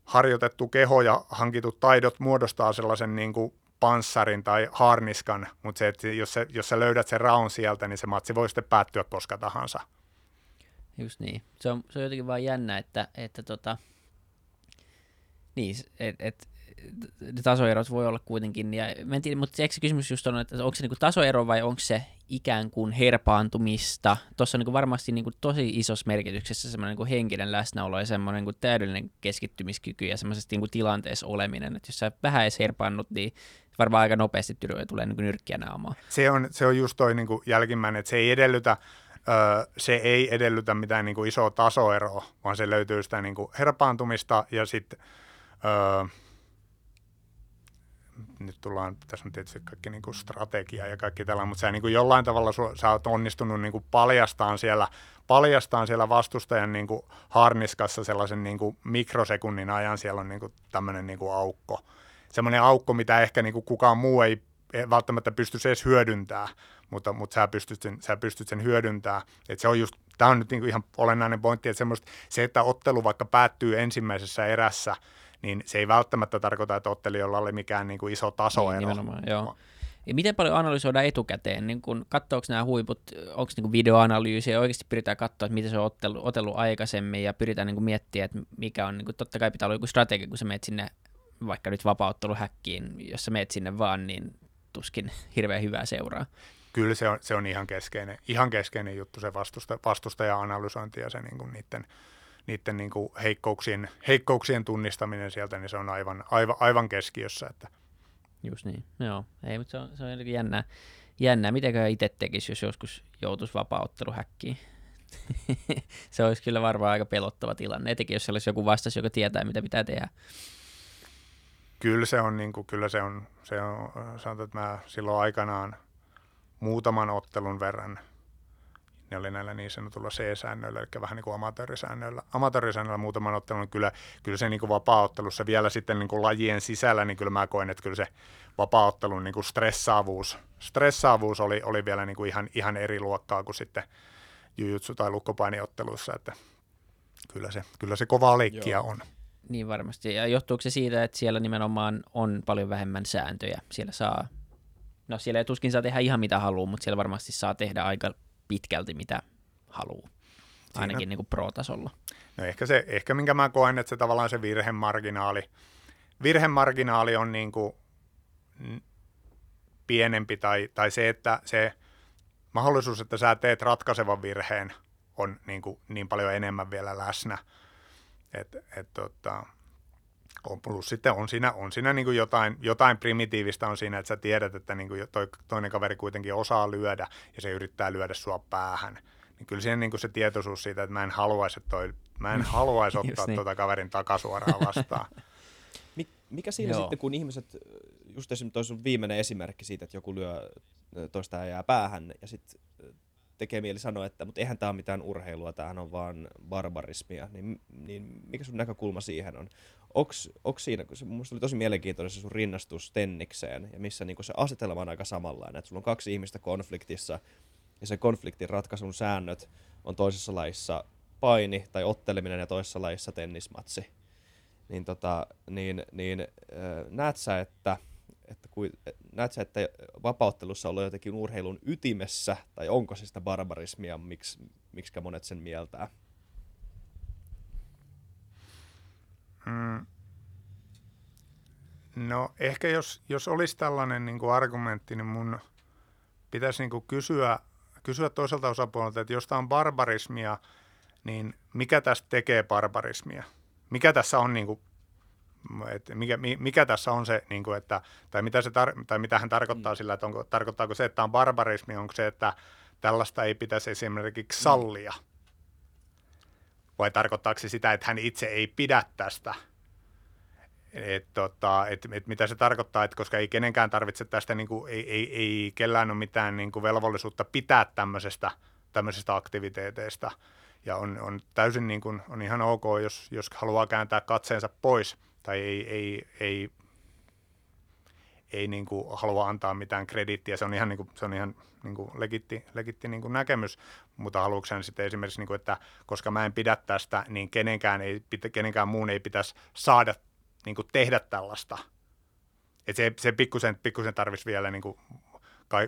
harjoitettu keho ja hankitut taidot muodostaa sellaisen niin kuin panssarin tai harniskan, mutta se, että jos, se, jos sä löydät sen raon sieltä, niin se matsi voi sitten päättyä koska tahansa. Just niin. Se on, se on jotenkin vaan jännä, että, että tota... Niin, että et, tasoerot voi olla kuitenkin, ja, mä en tiedä, mutta eikö se kysymys just on, että onko se niinku tasoero vai onko se ikään kuin herpaantumista? Tuossa on niinku varmasti niinku tosi isossa merkityksessä semmoinen niinku henkinen läsnäolo ja semmoinen niinku täydellinen keskittymiskyky ja semmoisessa niinku tilanteessa oleminen, että jos sä vähän edes herpaannut, niin varmaan aika nopeasti työ tulee niinku nyrkkiä naamaan. Se on, se on just toi niinku jälkimmäinen, että se ei edellytä, se ei edellytä mitään niinku isoa tasoeroa, vaan se löytyy sitä niinku herpaantumista ja sitten Öö, nyt tullaan, tässä on tietysti kaikki niin kuin strategia ja kaikki tällainen, mutta sä niin kuin jollain tavalla sä oot onnistunut niin kuin paljastamaan siellä, paljastamaan siellä vastustajan niin kuin harniskassa sellaisen niin kuin mikrosekunnin ajan, siellä on niin kuin tämmöinen niin kuin aukko. Semmoinen aukko, mitä ehkä niin kuin kukaan muu ei välttämättä pystyisi edes hyödyntämään, mutta, mutta sä, pystyt sen, sä pystyt sen hyödyntämään. Et se on just, tää on nyt niin kuin ihan olennainen pointti, että semmoista, se, että ottelu vaikka päättyy ensimmäisessä erässä, niin se ei välttämättä tarkoita, että ottelijoilla oli mikään niin kuin iso tasoero. Niin, ja miten paljon analysoidaan etukäteen? Niin katsoako nämä huiput, onko niin videoanalyysiä, oikeasti pyritään katsoa, että miten se on ottelu, otellut aikaisemmin, ja pyritään niin miettimään, että mikä on, niin kuin, totta kai pitää olla joku strategia, kun sä meet sinne, vaikka nyt vapaa-otteluhäkkiin, jos sä meet sinne vaan, niin tuskin hirveän hyvää seuraa. Kyllä se on, se on ihan, keskeinen, ihan keskeinen juttu, se vastusta, vastustaja-analysointi ja se niin kuin niiden... niiden niin kuin heikkouksien, heikkouksien tunnistaminen sieltä, niin se on aivan, aivan, aivan keskiössä. Että. Just niin, joo. Ei, mutta se on, se on jotenkin jännää. jännää. Mitäköhän itse tekisi, jos joskus joutuisi vapaa-otteluhäkkiin? Se olisi kyllä varmaan aika pelottava tilanne, etenkin jos olisi joku vastasi, joka tietää, mitä pitää tehdä. Kyllä se on, niin kuin, kyllä se on, se on, sanotaan, että mä silloin aikanaan muutaman ottelun verran, ne oli näillä niin sanotulla C-säännöillä, eli vähän niin kuin amatöörisäännöillä. Amatöörisäännöillä muutaman ottelun, kyllä, kyllä se niin kuin vapaaottelussa vielä sitten niin kuin lajien sisällä, niin kyllä mä koen, että kyllä se vapaaottelun niin kuin stressaavuus, stressaavuus oli, oli vielä niin kuin ihan, ihan eri luokkaa kuin sitten jujutsu- tai lukkopainiotteluissa, että kyllä se, kyllä se kovaa leikkiä on. Niin varmasti. Ja johtuuko se siitä, että siellä nimenomaan on paljon vähemmän sääntöjä? Siellä saa, no siellä ei tuskin saa tehdä ihan mitä haluaa, mutta siellä varmasti saa tehdä aika pitkälti mitä haluaa, ainakin siinä, niin kuin pro-tasolla. No ehkä se, ehkä minkä mä koen, että se tavallaan se virhemarginaali, virhemarginaali on niin kuin pienempi tai, tai se, että se mahdollisuus, että sä teet ratkaisevan virheen, on niin kuin niin paljon enemmän vielä läsnä. Et, et, tota, on, plus sitten on siinä, on siinä niin kuin jotain, jotain primitiivistä on siinä, että sä tiedät, että niin kuin toi, toinen kaveri kuitenkin osaa lyödä ja se yrittää lyödä sua päähän. Niin kyllä siinä niin kuin se tietoisuus siitä, että mä en haluaisi, toi, mä en haluaisi ottaa niin tuota kaverin takasuoraan vastaan. Mik, mikä siinä Joo. sitten, kun ihmiset, just esimerkiksi toi sun viimeinen esimerkki siitä, että joku lyö toista jää päähän ja sitten tekee mieli sanoa, että mutta eihän tämä ole mitään urheilua, tämähän on vaan barbarismia, niin, niin mikä sun näkökulma siihen on? Onko siinä, kun se, musta oli tosi mielenkiintoinen se sun rinnastus tennikseen, ja missä niinku se asetelma on aika samanlainen, että sulla on kaksi ihmistä konfliktissa, ja se konfliktin ratkaisun säännöt on toisessa lajissa paini tai otteleminen ja toisessa lajissa tennismatsi. Niin, tota, niin, niin äh, näet sä, että Että kui, näet sä, että vapauttelussa ollaan jotenkin urheilun ytimessä, tai onko se sitä barbarismia, miksi, miksikä monet sen mieltää? Mm. No ehkä jos, jos olisi tällainen niin kuin argumentti, niin mun pitäisi niin kuin kysyä, kysyä toiselta osapuolelta, että jos tämä on barbarismia, niin mikä tästä tekee barbarismia? Mikä tässä on niin kuin Mikä, mikä tässä on se, niin kuin, että, tai, mitä se tar- tai mitä hän tarkoittaa mm. sillä, että onko, tarkoittaako se, että on barbarismi, onko se, että tällaista ei pitäisi esimerkiksi sallia, mm. vai tarkoittaako se sitä, että hän itse ei pidä tästä, että tota, et, et mitä se tarkoittaa, että koska ei kenenkään tarvitse tästä, niin kuin, ei, ei, ei kellään ole mitään niin kuin velvollisuutta pitää tämmöisestä, tämmöisestä aktiviteeteista. Ja on, on täysin niin kuin, on ihan ok, jos, jos haluaa kääntää katseensa pois tai ei, ei, ei, ei niin kuin halua antaa mitään krediittiä. Se on ihan, niin kuin, se on ihan niin kuin legitti, legitti niin kuin näkemys, mutta haluatko sitten esimerkiksi, niin kuin, että koska mä en pidä tästä, niin kenenkään, ei, kenenkään muun ei pitäisi saada niin kuin tehdä tällaista. Et se se pikkusen, pikkusen tarvitsisi vielä niin kuin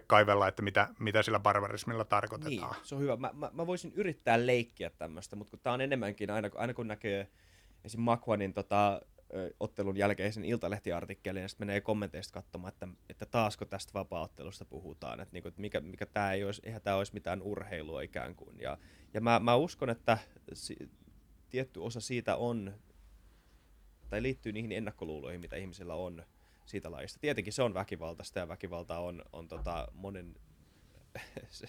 kaivella, että mitä, mitä sillä barbarismilla tarkoitetaan. Niin, se on hyvä. Mä, mä, mä voisin yrittää leikkiä tämmöistä, mutta kun tää on enemmänkin, aina, aina kun näkee esim. Makwanin tota, ottelun jälkeisen Iltalehti-artikkelin, ja sitten menee kommenteista katsomaan, että, että taasko tästä vapaa-ottelusta puhutaan, että, niinku, että mikä, mikä tää ei olisi, eihän tää olisi mitään urheilua ikään kuin. Ja, ja mä, mä uskon, että si- tietty osa siitä on, tai liittyy niihin ennakkoluuloihin, mitä ihmisillä on siitä lajista. Tietenkin se on väkivaltaista ja väkivalta on, on tota monen, se,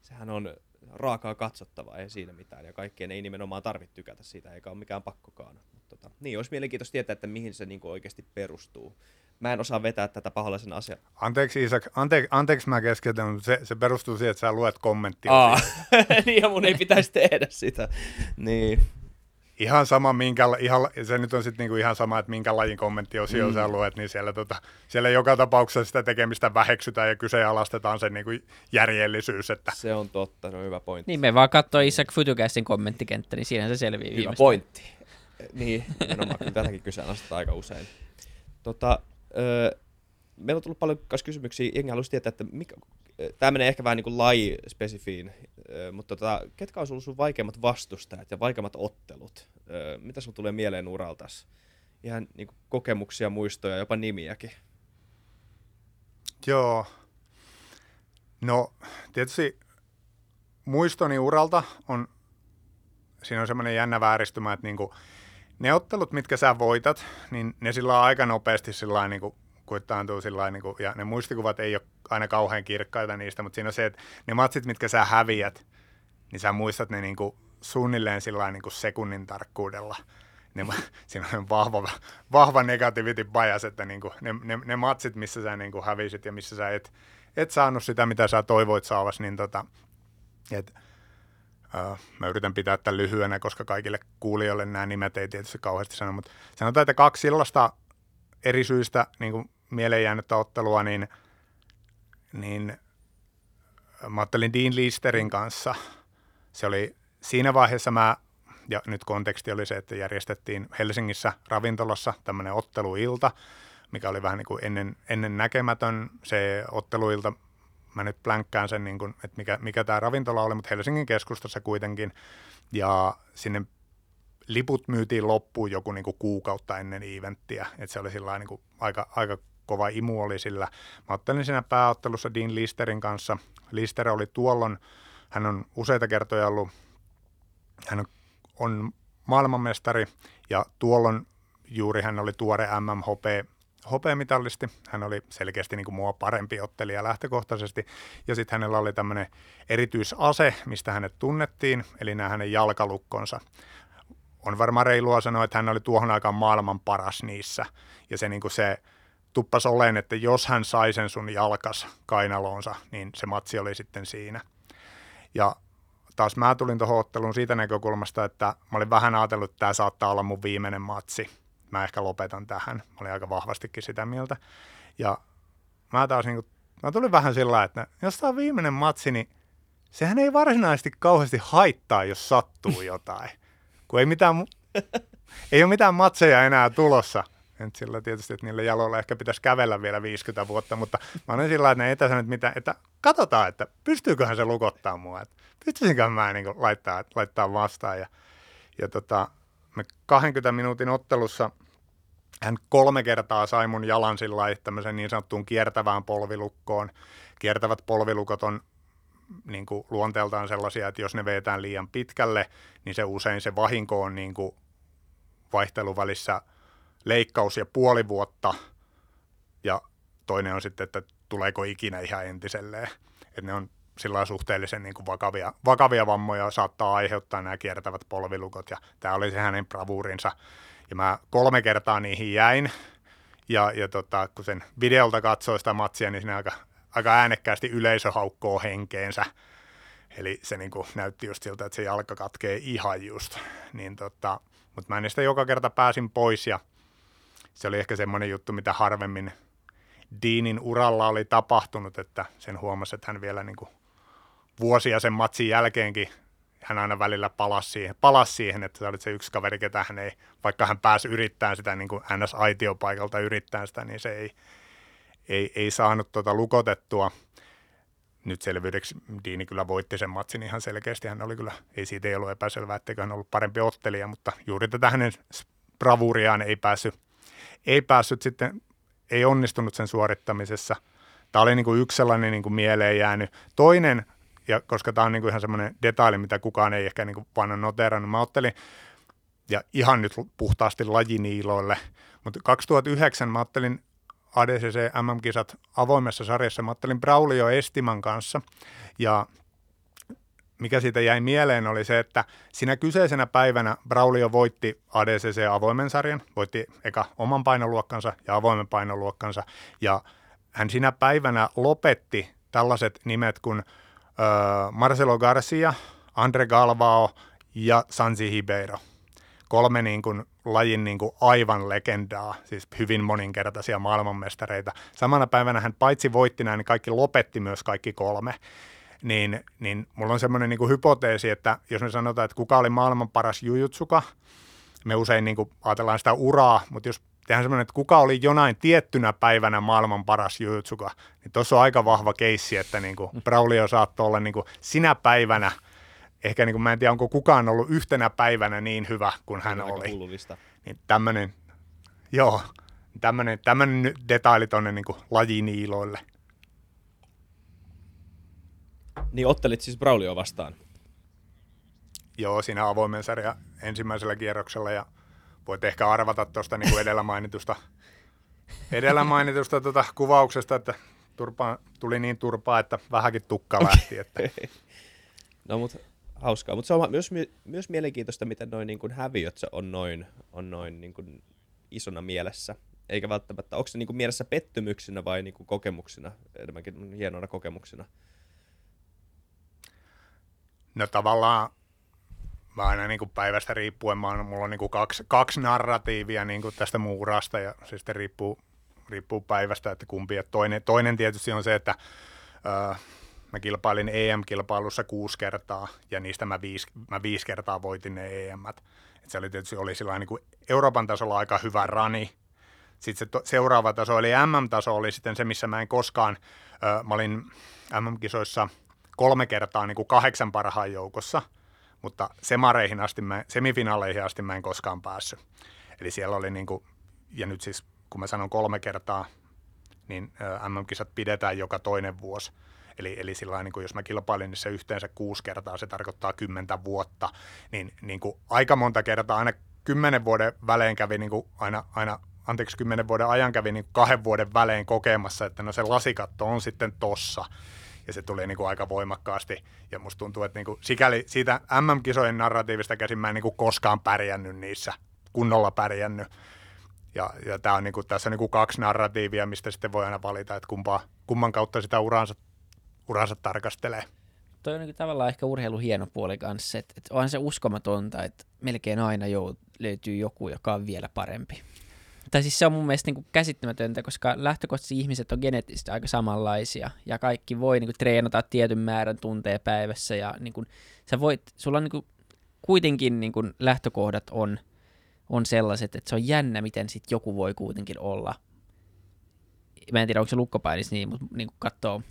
sehän on raakaa katsottavaa, ei siinä mitään. Ja kaikkien ei nimenomaan tarvitse tykätä siitä, eikä ole mikään pakkokaan. Mut tota, niin, olisi mielenkiintoista tietää, että mihin se niinku oikeasti perustuu. Mä en osaa vetää tätä paholaisen asiaa. Anteeksi Isak, anteek, anteeksi mä keskeytän, mutta se, se perustuu siihen, että sä luet kommenttia. Aa, niin ja mun ei pitäisi tehdä sitä. Niin. Ihan sama, minkä, ihan, se nyt on sitten niinku ihan sama, että minkä lajin kommenttiosio mm. sä luet, niin siellä, tota, siellä joka tapauksessa sitä tekemistä väheksytään ja kyseenalaistetaan sen niinku järjellisyys. Että. Se on totta, se on hyvä pointti. Niin me vaan katsoo Isak Futukästin kommenttikenttä, niin siinä se selvii hyvä viimeistä. Pointti. Niin, nimenomaan, kyllä tätäkin kyseenalaistetaan aika usein. Tota, ö, meillä on tullut paljon kysymyksiä, jengi haluaisi tietää, että mikä, tämä menee ehkä vähän niin kuin lajispesifiin, mutta tota, ketkä on ollut sun vaikeimmat vastustajat ja vaikeimmat ottelut? Mitä sun tulee mieleen uraltas? Ihan niin kuin kokemuksia, muistoja, jopa nimiäkin. Joo. No tietysti muistoni uralta on, siinä on semmoinen jännä vääristymä, että niin kuin ne ottelut, mitkä sä voitat, niin ne sillä aika nopeasti sillä niin kuin kuittaantuu sillä niin kuin, ja ne muistikuvat ei ole aina kauhean kirkkaita niistä, mutta siinä on se, että ne matsit, mitkä sä häviät, niin sä muistat ne niin kuin suunnilleen sillä niin kuin sekunnin tarkkuudella. ne, siinä on vahva, vahva negativity bias, että niin kuin ne, ne, ne matsit, missä sä niin kuin hävisit ja missä sä et, et saanut sitä, mitä sä toivoit saavas, niin tota, et, uh, mä yritän pitää tämän lyhyenä, koska kaikille kuulijoille nämä nimet ei tietysti kauheasti sano, mutta sanotaan, että kaksi sellaista eri syistä niin kuin mieleen jäänyttä ottelua, niin, niin mä ottelin Dean Listerin kanssa. Se oli siinä vaiheessa mä, ja nyt konteksti oli se, että järjestettiin Helsingissä ravintolassa tämmöinen otteluilta, mikä oli vähän niin kuin ennen, ennen näkemätön se otteluilta. Mä nyt plänkkään sen, niin kuin, että mikä, mikä tämä ravintola oli, mutta Helsingin keskustassa kuitenkin. Ja sinne liput myytiin loppuun joku niin kuin kuukautta ennen eventtiä. Että se oli sillä niin kuin aika, aika kova imu oli sillä. Mä ottelin siinä pääottelussa Dean Listerin kanssa. Lister oli tuolloin, hän on useita kertoja ollut, hän on, on maailmanmestari ja tuolloin juuri hän oli tuore M M H P-mitalisti. Hän oli selkeästi niin kuin mua parempi ottelija lähtökohtaisesti. Ja sitten hänellä oli tämmöinen erityisase, mistä hänet tunnettiin, eli nämä hänen jalkalukkonsa. On varmaan reilua sanoa, että hän oli tuohon aikaan maailman paras niissä. Ja se, niin kuin se tuppas oleen, että jos hän sai sen sun jalkas kainaloonsa, niin se matsi oli sitten siinä. Ja taas mä tulin tuohon otteluun siitä näkökulmasta, että mä olin vähän ajatellut, että tämä saattaa olla mun viimeinen matsi. Mä ehkä lopetan tähän. Mä olin aika vahvastikin sitä mieltä. Ja mä taas niin kun, mä tulin vähän sillä, että jos tämä on viimeinen matsi, niin sehän ei varsinaisesti kauheasti haittaa, jos sattuu jotain. Kun ei, mitään, ei ole mitään matseja enää tulossa. Nyt sillä tietysti, että niillä jaloilla ehkä pitäisi kävellä vielä viisikymmentä vuotta, mutta mä olen sillä lailla, että ne ei mitään, että katsotaan, että pystyyköhän se lukottaa mua, että pystyisinköhän mä niin kuin laittaa, laittaa vastaan. Ja, ja tota, me kahdenkymmenen minuutin ottelussa hän kolme kertaa sai mun jalan sillä tämmöisen niin sanottuun kiertävään polvilukkoon. Kiertävät polvilukot on niin kuin luonteeltaan sellaisia, että jos ne vetään liian pitkälle, niin se usein se vahinko on niin kuin vaihteluvälissä leikkaus ja puoli vuotta, ja toinen on sitten, että tuleeko ikinä ihan entiselleen. Että ne on sillä suhteellisen niin kuin vakavia, vakavia vammoja, saattaa aiheuttaa nämä kiertävät polvilukot, ja tämä oli se hänen bravuurinsa. Ja mä kolme kertaa niihin jäin, ja, ja tota, kun sen videolta katsoi sitä matsia, niin siinä aika, aika äänekkäästi yleisö haukkoo henkeensä. Eli se niin kuin näytti just siltä, että se jalka katkee ihan just. Niin tota, mutta mä niistä joka kerta pääsin pois, ja se oli ehkä semmoinen juttu, mitä harvemmin Deanin uralla oli tapahtunut, että sen huomasi, että hän vielä niin kuin vuosia sen matsin jälkeenkin, hän aina välillä palasi siihen, palasi siihen että se oli se yksi kaveri, ketä hän ei, vaikka hän pääsi yrittämään sitä, niin kuin N S-aitiopaikalta yrittämään sitä, niin se ei, ei, ei saanut tuota lukotettua. Nyt selvyydeksi Dean kyllä voitti sen matsin ihan selkeästi, hän oli kyllä, ei siitä ei ollut epäselvää, etteikö hän ollut parempi ottelija, mutta juuri tätä hänen bravuuriaan ei päässyt, Ei päässyt sitten, ei onnistunut sen suorittamisessa. Tämä oli niin kuin yksi sellainen niin kuin mieleen jäänyt. Toinen, ja koska tämä on niin kuin ihan semmoinen detaili, mitä kukaan ei ehkä niin kuin vaan ole noteerannut, mä ottelin, ja ihan nyt puhtaasti lajiniiloille, mutta kaksituhattayhdeksän mä ottelin A D C C M M-kisat avoimessa sarjassa, mä ottelin Braulio Estiman kanssa, ja mikä siitä jäi mieleen oli se, että siinä kyseisenä päivänä Braulio voitti A D C C-avoimen sarjan, voitti eka oman painoluokkansa ja avoimen painoluokkansa, ja hän sinä päivänä lopetti tällaiset nimet kuin ö, Marcelo Garcia, André Galvao ja Sanshi Ribeiro. Kolme niin kuin, lajin niin kuin, aivan legendaa, siis hyvin moninkertaisia maailmanmestareita. Samana päivänä hän paitsi voitti näin, niin kaikki lopetti myös kaikki kolme. Niin, niin mulla on semmoinen niin kuin hypoteesi, että jos me sanotaan, että kuka oli maailman paras jujutsuka, me usein niin kuin ajatellaan sitä uraa, mutta jos tehdään semmoinen, että kuka oli jonain tiettynä päivänä maailman paras jujutsuka, niin tuossa on aika vahva keissi, että niin kuin Braulio saattoi olla niin kuin sinä päivänä, ehkä niin kuin mä en tiedä, onko kukaan ollut yhtenä päivänä niin hyvä kuin hän aika oli. Kuuluvista. Niin tämmöinen, joo, tämmöinen, tämmöinen detaili tuonne niin kuin lajiniiloille. Niin ottelit siis Braulioa vastaan? Joo, siinä avoimen sarja ensimmäisellä kierroksella ja voit ehkä arvata tuosta niin kuin edellä mainitusta, edellä mainitusta tuota kuvauksesta, että turpaan, tuli niin turpaa, että vähänkin tukka lähti. Että. No mut hauskaa, mutta se on myös, myös mielenkiintoista, miten noin niin kuin häviöt on noin, on noin niin kuin isona mielessä. Eikä välttämättä, onko se niin kuin mielessä pettymyksinä vai niin kuin kokemuksina, enemmänkin hienoina kokemuksina? No tavallaan mä aina niin kuin päivästä riippuen, mä on, mulla on niin kuin kaksi, kaksi narratiivia niin kuin tästä muurasta ja se sitten riippuu, riippuu päivästä, että kumpi. Ja toinen, toinen tietysti on se, että öö, mä kilpailin E M-kilpailussa kuusi kertaa ja niistä mä viisi, mä viisi kertaa voitin ne E M:t. Et se oli tietysti oli niin kuin Euroopan tasolla aika hyvä rani. Sitten se to, seuraava taso eli M M-taso oli sitten se, missä mä en koskaan, öö, mä olin M M-kisoissa kolme kertaa niin kuin kahdeksan parhaan joukossa, mutta semareihin asti mä, semifinaaleihin asti mä en koskaan päässyt. Eli siellä oli, niin kuin, ja nyt siis kun mä sanon kolme kertaa, niin M M-kisat pidetään joka toinen vuosi. Eli, eli sillain, niin kuin jos mä kilpailin niissä yhteensä kuusi kertaa, se tarkoittaa kymmentä vuotta, niin, niin kuin aika monta kertaa, aina kymmenen vuoden välein kävi, niin kuin aina, aina anteeksi kymmenen vuoden ajan kävi niin kuin kahden vuoden välein kokemassa, että no se lasikatto on sitten tossa. Ja se tuli niin kuin aika voimakkaasti, ja musta tuntuu, että niin kuin sikäli siitä M M-kisojen narratiivista käsin mä en niin kuin koskaan pärjännyt niissä, kunnolla pärjännyt. Ja, ja tää on niin kuin, tässä on niin kuin kaksi narratiivia, mistä sitten voi aina valita, että kumpa, kumman kautta sitä uraansa, uraansa tarkastelee. Toi on niin kuin tavallaan ehkä urheilun hieno puoli kanssa, että, että onhan se uskomatonta, että melkein aina jou, löytyy joku, joka on vielä parempi. Tai siis se on mun mielestä niin kuin käsittämätöntä, koska lähtökohtaisesti ihmiset on geneettisesti aika samanlaisia ja kaikki voi niin kuin treenata tietyn määrän tunteja päivässä ja niin kuin, sä voit, sulla on niin kuin, kuitenkin niin kuin lähtökohdat on, on sellaiset, että se on jännä, miten sit joku voi kuitenkin olla. Mä en tiedä, onko se lukkopainissa niin, mutta niin kuin katsoo,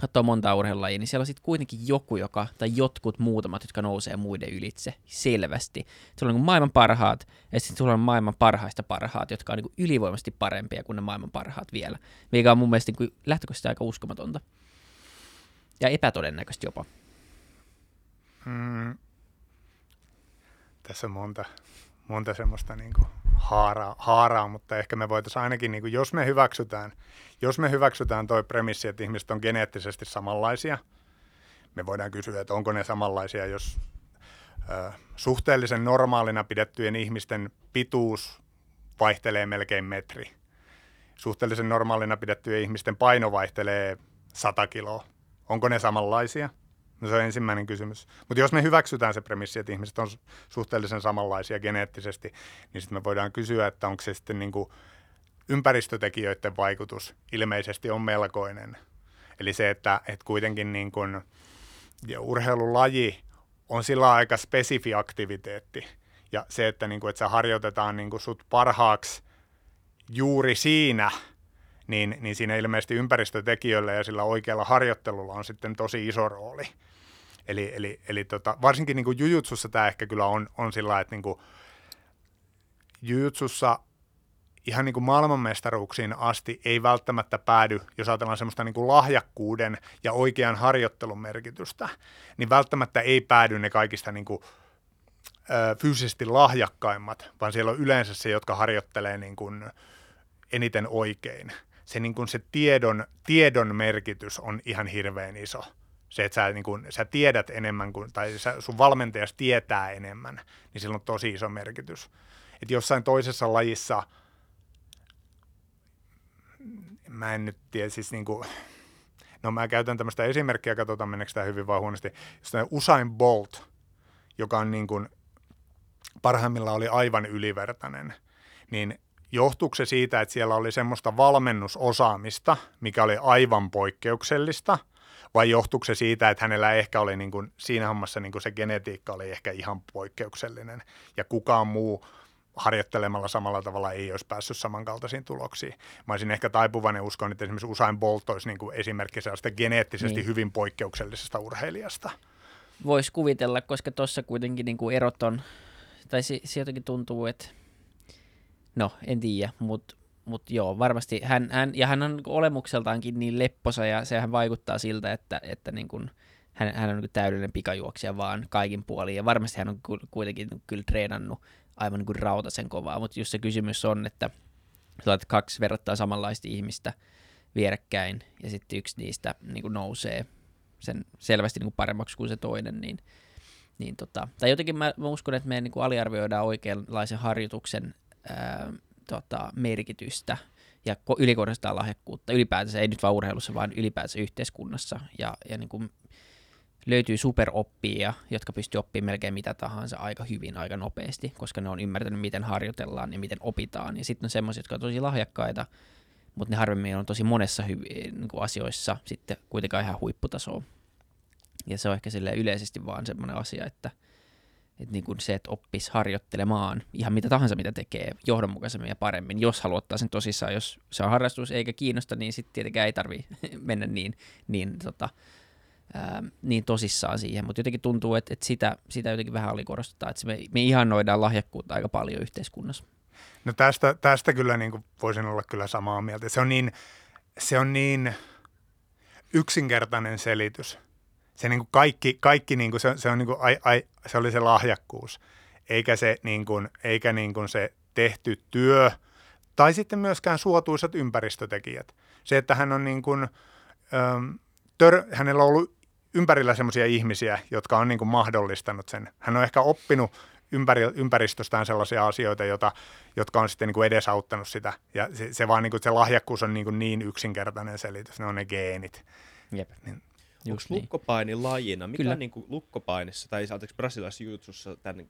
katsoo montaa urheilulajia, niin siellä on sitten kuitenkin joku, joka, tai jotkut muutamat, jotka nousee muiden ylitse selvästi. Sulla on niin kuin maailman parhaat, ja sitten sulla on maailman parhaista parhaat, jotka on niin kuin ylivoimaisesti parempia kuin ne maailman parhaat vielä, mikä on mun mielestä niin kuin lähtökohtaisesti aika uskomatonta. Ja epätodennäköistä jopa. Mm. Tässä on monta, monta semmoista niin kuin haaraa, haaraa, mutta ehkä me voitaisiin ainakin, niin kuin, jos me hyväksytään, jos me hyväksytään toi premissi, että ihmiset on geneettisesti samanlaisia, me voidaan kysyä, että onko ne samanlaisia, jos ö, suhteellisen normaalina pidettyjen ihmisten pituus vaihtelee melkein metri. Suhteellisen normaalina pidettyjen ihmisten paino vaihtelee sata kiloa. Onko ne samanlaisia? No se on ensimmäinen kysymys. Mutta jos me hyväksytään se premissi, että ihmiset on suhteellisen samanlaisia geneettisesti, niin sitten me voidaan kysyä, että onko se sitten niin kuin ympäristötekijöiden vaikutus ilmeisesti on melkoinen. Eli se, että, että kuitenkin niin kuin, ja urheilulaji on sillä aika spesifi aktiviteetti. Ja se, että, niin kuin, että sä harjoitetaan niin kuin sut parhaaksi juuri siinä, Niin, niin siinä ilmeisesti ympäristötekijöillä ja sillä oikealla harjoittelulla on sitten tosi iso rooli. Eli, eli, eli tota, varsinkin niin kuin jujutsussa tämä ehkä kyllä on, on sillä, että niin kuin jujutsussa ihan niin kuin maailmanmestaruuksiin asti ei välttämättä päädy, jos ajatellaan semmoista niin kuin lahjakkuuden ja oikean harjoittelun merkitystä, niin välttämättä ei päädy ne kaikista niin kuin, ö, fyysisesti lahjakkaimmat, vaan siellä on yleensä se, jotka harjoittelee niin kuin eniten oikein. Se, niin kun se tiedon, tiedon merkitys on ihan hirveän iso. Se, että sä, niin kun, sä tiedät enemmän, kuin, tai sä, sun valmentajas tietää enemmän, niin sillä on tosi iso merkitys. Et jossain toisessa lajissa, mä en nyt tiedä, siis niin kun, no mä käytän tämmöistä esimerkkiä, katsotaan meneekö tämä hyvin vai huonosti, jostain Usain Bolt, joka on niin kun, parhaimmillaan oli aivan ylivertainen, niin johtuuko se siitä, että siellä oli semmoista valmennusosaamista, mikä oli aivan poikkeuksellista, vai johtuuko se siitä, että hänellä ehkä oli niin kuin, siinä hommassa niin kuin se genetiikka oli ehkä ihan poikkeuksellinen, ja kukaan muu harjoittelemalla samalla tavalla ei olisi päässyt samankaltaisiin tuloksiin. Mä olisin ehkä taipuvainen uskon, että esimerkiksi Usain Bolt olisi niin kuin esimerkki sellaista geneettisesti niin hyvin poikkeuksellisesta urheilijasta. Voisi kuvitella, koska tuossa kuitenkin niin kuin erot on, tai se, se jotenkin tuntuu, että no, en tiedä, mutta mut joo, varmasti hän, hän, ja hän on olemukseltaankin niin lepposa, ja sehän vaikuttaa siltä, että, että niin kun, hän, hän on niin täydellinen pikajuoksija vaan kaikin puolin, ja varmasti hän on kuitenkin kyllä treenannut aivan niin kuin rautasen kovaa, mutta jos se kysymys on, että kaksi verrattain samanlaista ihmistä vierekkäin, ja sitten yksi niistä niin nousee sen selvästi niin paremmaksi kuin se toinen, niin Niin tota, tai jotenkin mä, mä uskon, että me niin kuin aliarvioidaan oikeanlaisen harjoituksen ää, tota, merkitystä ja ylikorostaa lahjakkuutta ylipäätänsä, ei nyt vaan urheilussa, vaan ylipäätänsä yhteiskunnassa. Ja, ja niin kuin löytyy superoppia, jotka pystyy oppimaan melkein mitä tahansa aika hyvin, aika nopeasti, koska ne on ymmärtänyt, miten harjoitellaan ja miten opitaan. Ja sitten on semmoisia, jotka on tosi lahjakkaita, mutta ne harvemmin on tosi monessa hyvi, niin kuin asioissa sitten kuitenkaan ihan huipputasoa. Ja se on ehkä yleisesti vaan semmoinen asia, että, että niin kuin se, että oppisi harjoittelemaan ihan mitä tahansa, mitä tekee johdonmukaisemmin ja paremmin, jos haluaa ottaa sen tosissaan. Jos se on harrastus eikä kiinnosta, niin sitten tietenkään ei tarvitse mennä niin, niin, tota, ää, niin tosissaan siihen. Mutta jotenkin tuntuu, että, että sitä, sitä jotenkin vähän alikorostetaan, että me, me ihannoidaan lahjakkuutta aika paljon yhteiskunnassa. No tästä, tästä kyllä niin kuin voisin olla kyllä samaa mieltä. Se on niin, se on niin yksinkertainen selitys. Se niin kuin kaikki kaikki niin kuin se, se on niin kuin ai, ai, se oli se lahjakkuus eikä se niin kuin, eikä niin kuin se tehty työ tai sitten myöskään suotuisat ympäristötekijät. Se, että hän on niin kuin, äm, tör, hänellä on ollut ympärillä semmoisia ihmisiä, jotka on niin kuin mahdollistanut sen. Hän on ehkä oppinut ympäri, ympäristöstään sellaisia asioita, jota, jotka on sitten niin kuin edesauttanut sitä, ja se, se vaan niin kuin, se lahjakkuus on niin kuin niin yksinkertainen selitys, ne on ne geenit. Jep. Niin. Onko lukkopaini lajina? Mikä on niin kuin lukkopainissa tai brasilaisessa jutsussa tämän äh,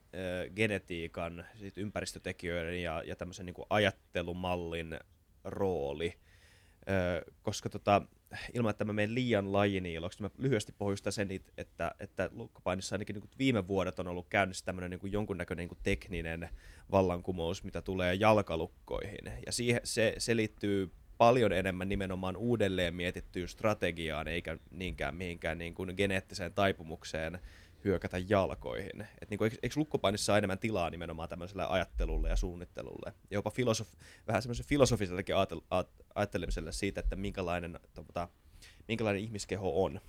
genetiikan, sit ympäristötekijöiden ja, ja tämmöisen niin kuin ajattelumallin rooli? Äh, koska tota, ilman, että mä menen liian lajiniiloksi, mä lyhyesti pohjustan sen, että, että lukkopainissa ainakin niin kuin viime vuodet on ollut käynnissä tämmöinen niin kuin jonkunnäköinen niin kuin tekninen vallankumous, mitä tulee jalkalukkoihin. Ja siihen, se, se liittyy paljon enemmän nimenomaan uudelleen mietittyyn strategiaan, eikä niinkään mihinkään niin kuin geneettiseen taipumukseen hyökätä jalkoihin. Et niin kuin, eikö, eikö lukkopainissa ole enemmän tilaa nimenomaan tämmöiselle ajattelulle ja suunnittelulle? Ja jopa filosof- vähän semmoiselle filosofisellekin ajattelemiselle siitä, että minkälainen, tuota, minkälainen ihmiskeho on.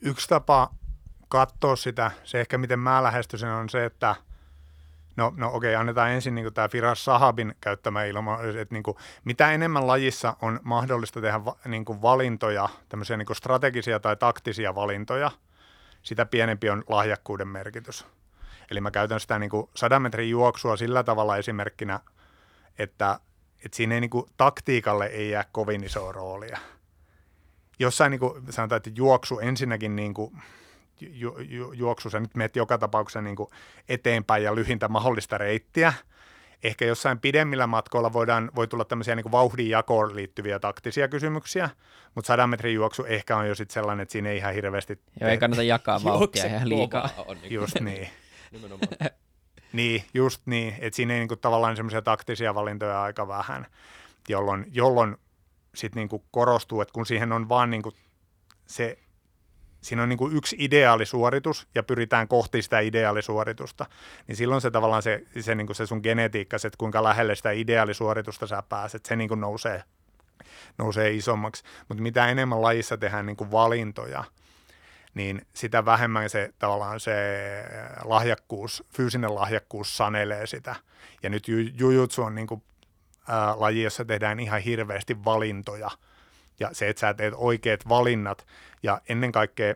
Yksi tapa katsoa sitä, se ehkä miten mä lähestyisin, on se, että No, no okei, annetaan ensin niin kuin tämä Firas Zahabin käyttämä ilma, että niin kuin, mitä enemmän lajissa on mahdollista tehdä va, niin kuin valintoja, tämmöisiä niin kuin strategisia tai taktisia valintoja, sitä pienempi on lahjakkuuden merkitys. Eli mä käytän sitä niin kuin sadan metrin juoksua sillä tavalla esimerkkinä, että, että siinä ei, niin kuin, taktiikalle ei jää kovin isoa roolia. Jossain niin kuin, sanotaan, että juoksu ensinnäkin niin kuin, Ju, ju, juoksu, sä nyt menet joka tapauksessa niin kuin eteenpäin ja lyhintä mahdollista reittiä. Ehkä jossain pidemmillä matkoilla voidaan, voi tulla tämmöisiä niin kuin vauhdinjakoon liittyviä taktisia kysymyksiä, mutta sadan metrin juoksu ehkä on jo sitten sellainen, että siinä ei ihan hirveästi... Joo, ei kannata jakaa vauhtia ihan liikaa. Just niin. Niin, just niin, että siinä ei niin kuin tavallaan semmoisia taktisia valintoja aika vähän, jolloin, jolloin sitten niin kuin korostuu, että kun siihen on vaan niin kuin se... Siinä on niin kuin yksi ideaalisuoritus ja pyritään kohti sitä ideaalisuoritusta. Niin silloin se tavallaan se, se, niin kuin se sun genetiikka, se, että kuinka lähelle sitä ideaalisuoritusta sä pääset, se niin kuin nousee, nousee isommaksi. Mutta mitä enemmän lajissa tehdään niin kuin valintoja, niin sitä vähemmän se tavallaan se lahjakkuus, fyysinen lahjakkuus sanelee sitä. Ja nyt jujutsu on niin kuin, ää, laji, jossa tehdään ihan hirveästi valintoja. Ja se, että sä teet oikeat valinnat ja ennen kaikkea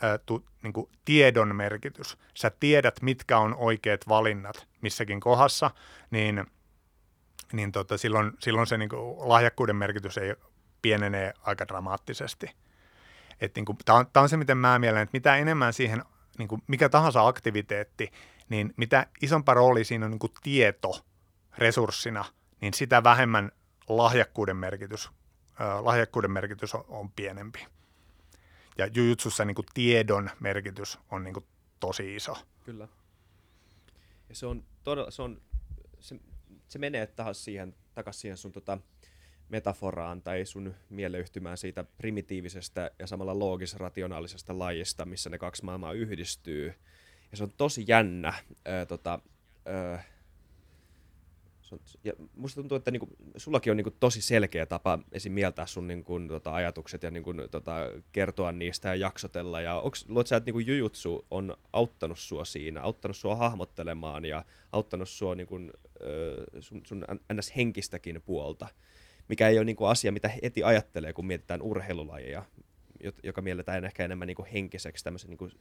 ää, tu, niin kuin tiedon merkitys. Sä tiedät, mitkä on oikeat valinnat missäkin kohdassa, niin, niin tota, silloin, silloin se niin kuin lahjakkuuden merkitys ei pienenee aika dramaattisesti. Niin tämä on, on se, miten mä mielen, että mitä enemmän siihen, niin kuin mikä tahansa aktiviteetti, niin mitä isompaa rooli siinä on niin kuin tieto resurssina, niin sitä vähemmän lahjakkuuden merkitys lahjakkuuden merkitys on, on pienempi. Ja jujutsussa niin kuin tiedon merkitys on niin kuin tosi iso. Kyllä. Ja se on todella, se on se, se menee taas siihen takaisin siihen sun tota metaforaan tai sun mieleyhtymään siitä primitiivisestä ja samalla loogis-rationaalisesta lajista, missä ne kaksi maailmaa yhdistyy. Ja se on tosi jännä öö, tota, öö, ja musta tuntuu, että niinku, sullakin on niinku tosi selkeä tapa esim. Mieltää sun niinku, tota, ajatukset ja niinku, tota, kertoa niistä ja jaksotella. Ja onks, luot sä, että niinku jujutsu on auttanut sua siinä, auttanut sua hahmottelemaan ja auttanut sua niinku, ö, sun, sun ns. Henkistäkin puolta, mikä ei ole niinku asia, mitä heti ajattelee, kun mietitään urheilulajeja. joka mielletään ehkä enemmän niin kuin henkiseksi, tämmöisen niin kuin,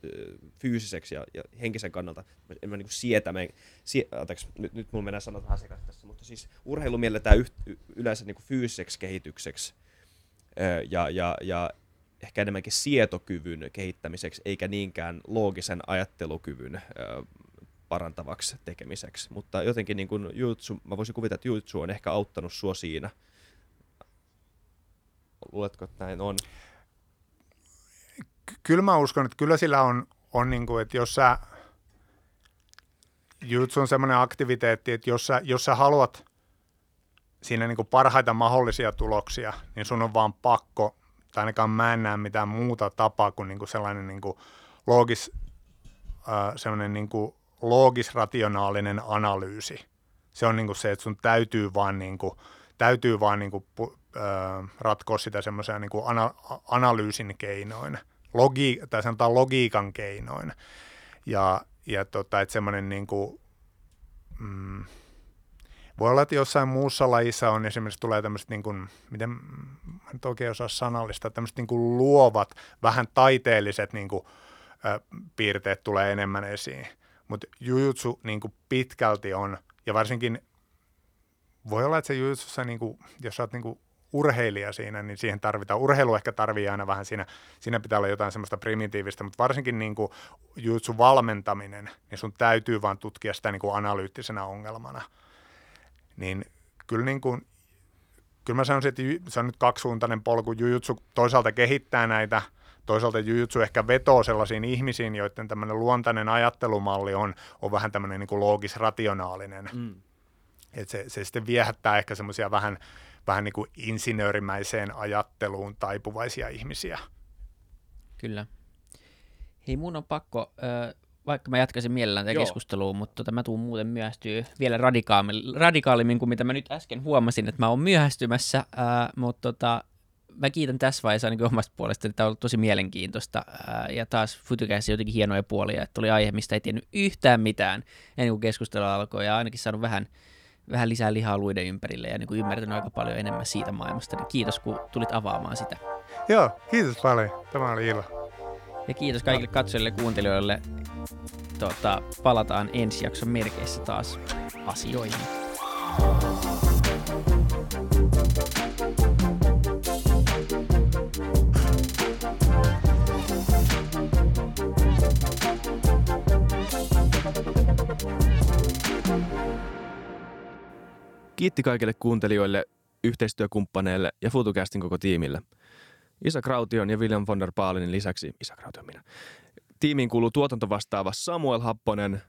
fyysiseksi ja, ja henkisen kannalta enemmän niin sietämään. Sie, anteeksi, nyt, nyt mulla mennään sanat vähän sekaisin tässä, mutta siis urheilu mielletään yht, yleensä niin kuin fyysiseksi kehitykseksi ja, ja, ja ehkä enemmänkin sietokyvyn kehittämiseksi, eikä niinkään loogisen ajattelukyvyn parantavaksi tekemiseksi. Mutta jotenkin niin kuin jutsu, mä voisin kuvitella, että jutsu on ehkä auttanut sua siinä. Luuletko, että näin on? Kyllä mä uskon, että kyllä sillä on, on niin kuin, että jos sä, jutsu on semmoinen aktiviteetti, että jos sä, jos sä haluat siinä niin kuin parhaita mahdollisia tuloksia, niin sun on vaan pakko, tai ainakaan mä en näe mitään muuta tapaa kuin, niin kuin sellainen niin kuin loogis, äh, semmoinen niin kuin loogis-rationaalinen analyysi. Se on niin kuin se, että sun täytyy vaan, niin kuin, täytyy vaan niin kuin, äh, ratkoa sitä semmoisia niin kuin ana, analyysin keinoin. Logi, tai sanotaan logiikan keinoin. Ja, ja tota, että semmoinen niin kuin, mm, voi olla, että jossain muussa lajissa on esimerkiksi tulee tämmöiset, niin kuin, miten mä nyt oikein osaa sanallistaa, tämmöiset niin kuin luovat, vähän taiteelliset niin kuin, äh, piirteet tulee enemmän esiin. Mutta jujutsu niin kuin pitkälti on, ja varsinkin voi olla, että se jujutsussa, niin kuin, jos sä oot niin kuin urheilija siinä, niin siihen tarvitaan, urheilu ehkä tarvii aina vähän siinä, siinä pitää olla jotain semmoista primitiivistä, mutta varsinkin niin kuin jujutsun valmentaminen, niin sun täytyy vaan tutkia sitä niin kuin analyyttisenä ongelmana. Niin kyllä, niin kuin, kyllä mä sanoisin, että se on nyt kaksisuuntainen polku, jujutsu toisaalta kehittää näitä, toisaalta jujutsu ehkä vetoo sellaisiin ihmisiin, joiden tämmöinen luontainen ajattelumalli on, on vähän tämmöinen niin kuin loogis-rationaalinen. Mm. Et se, se sitten viehättää ehkä semmoisia vähän, vähän niin kuin insinöörimäiseen ajatteluun taipuvaisia ihmisiä. Kyllä. Hei, mun on pakko, äh, vaikka mä jatkaisin mielellään tätä keskustelua, mutta tota, mä tuun muuten myöhästyä vielä radikaalimmin kuin mitä mä nyt äsken huomasin, että mä oon myöhästymässä, äh, mutta tota, mä kiitän tässä vaiheessa ainakin omasta puolestani, että tämä on ollut tosi mielenkiintoista ja taas Futukässä jotenkin hienoja puolia, että oli aihe, mistä ei tiennyt yhtään mitään ennen kuin keskustelu alkoi ja ainakin saanut vähän, vähän lisää lihaa luiden ympärille ja niin kuin ymmärtänyt aika paljon enemmän siitä maailmasta. Niin kiitos, kun tulit avaamaan sitä. Joo, kiitos paljon. Tämä oli ilo. Ja kiitos kaikille katsojille ja kuuntelijoille. Tota, palataan ensi jakson merkeissä taas asioihin. Kiitti kaikille kuuntelijoille, yhteistyökumppaneille ja FutuCastin koko tiimille. Isak Raution ja William von der Baalenin lisäksi, Isak Raution minä, tiimiin kuuluu tuotantovastaava Samuel Happonen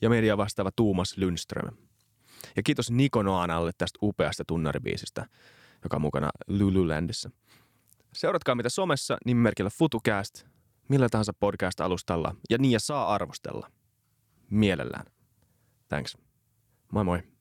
ja media vastaava Tuomas Lundström. Ja kiitos Nikonoanalle tästä upeasta tunnaribiisistä, joka on mukana Lululandissä. Seuratkaa mitä somessa nimimerkillä FutuCast, millä tahansa podcast-alustalla ja niin ja saa arvostella. Mielellään. Thanks. Moi moi.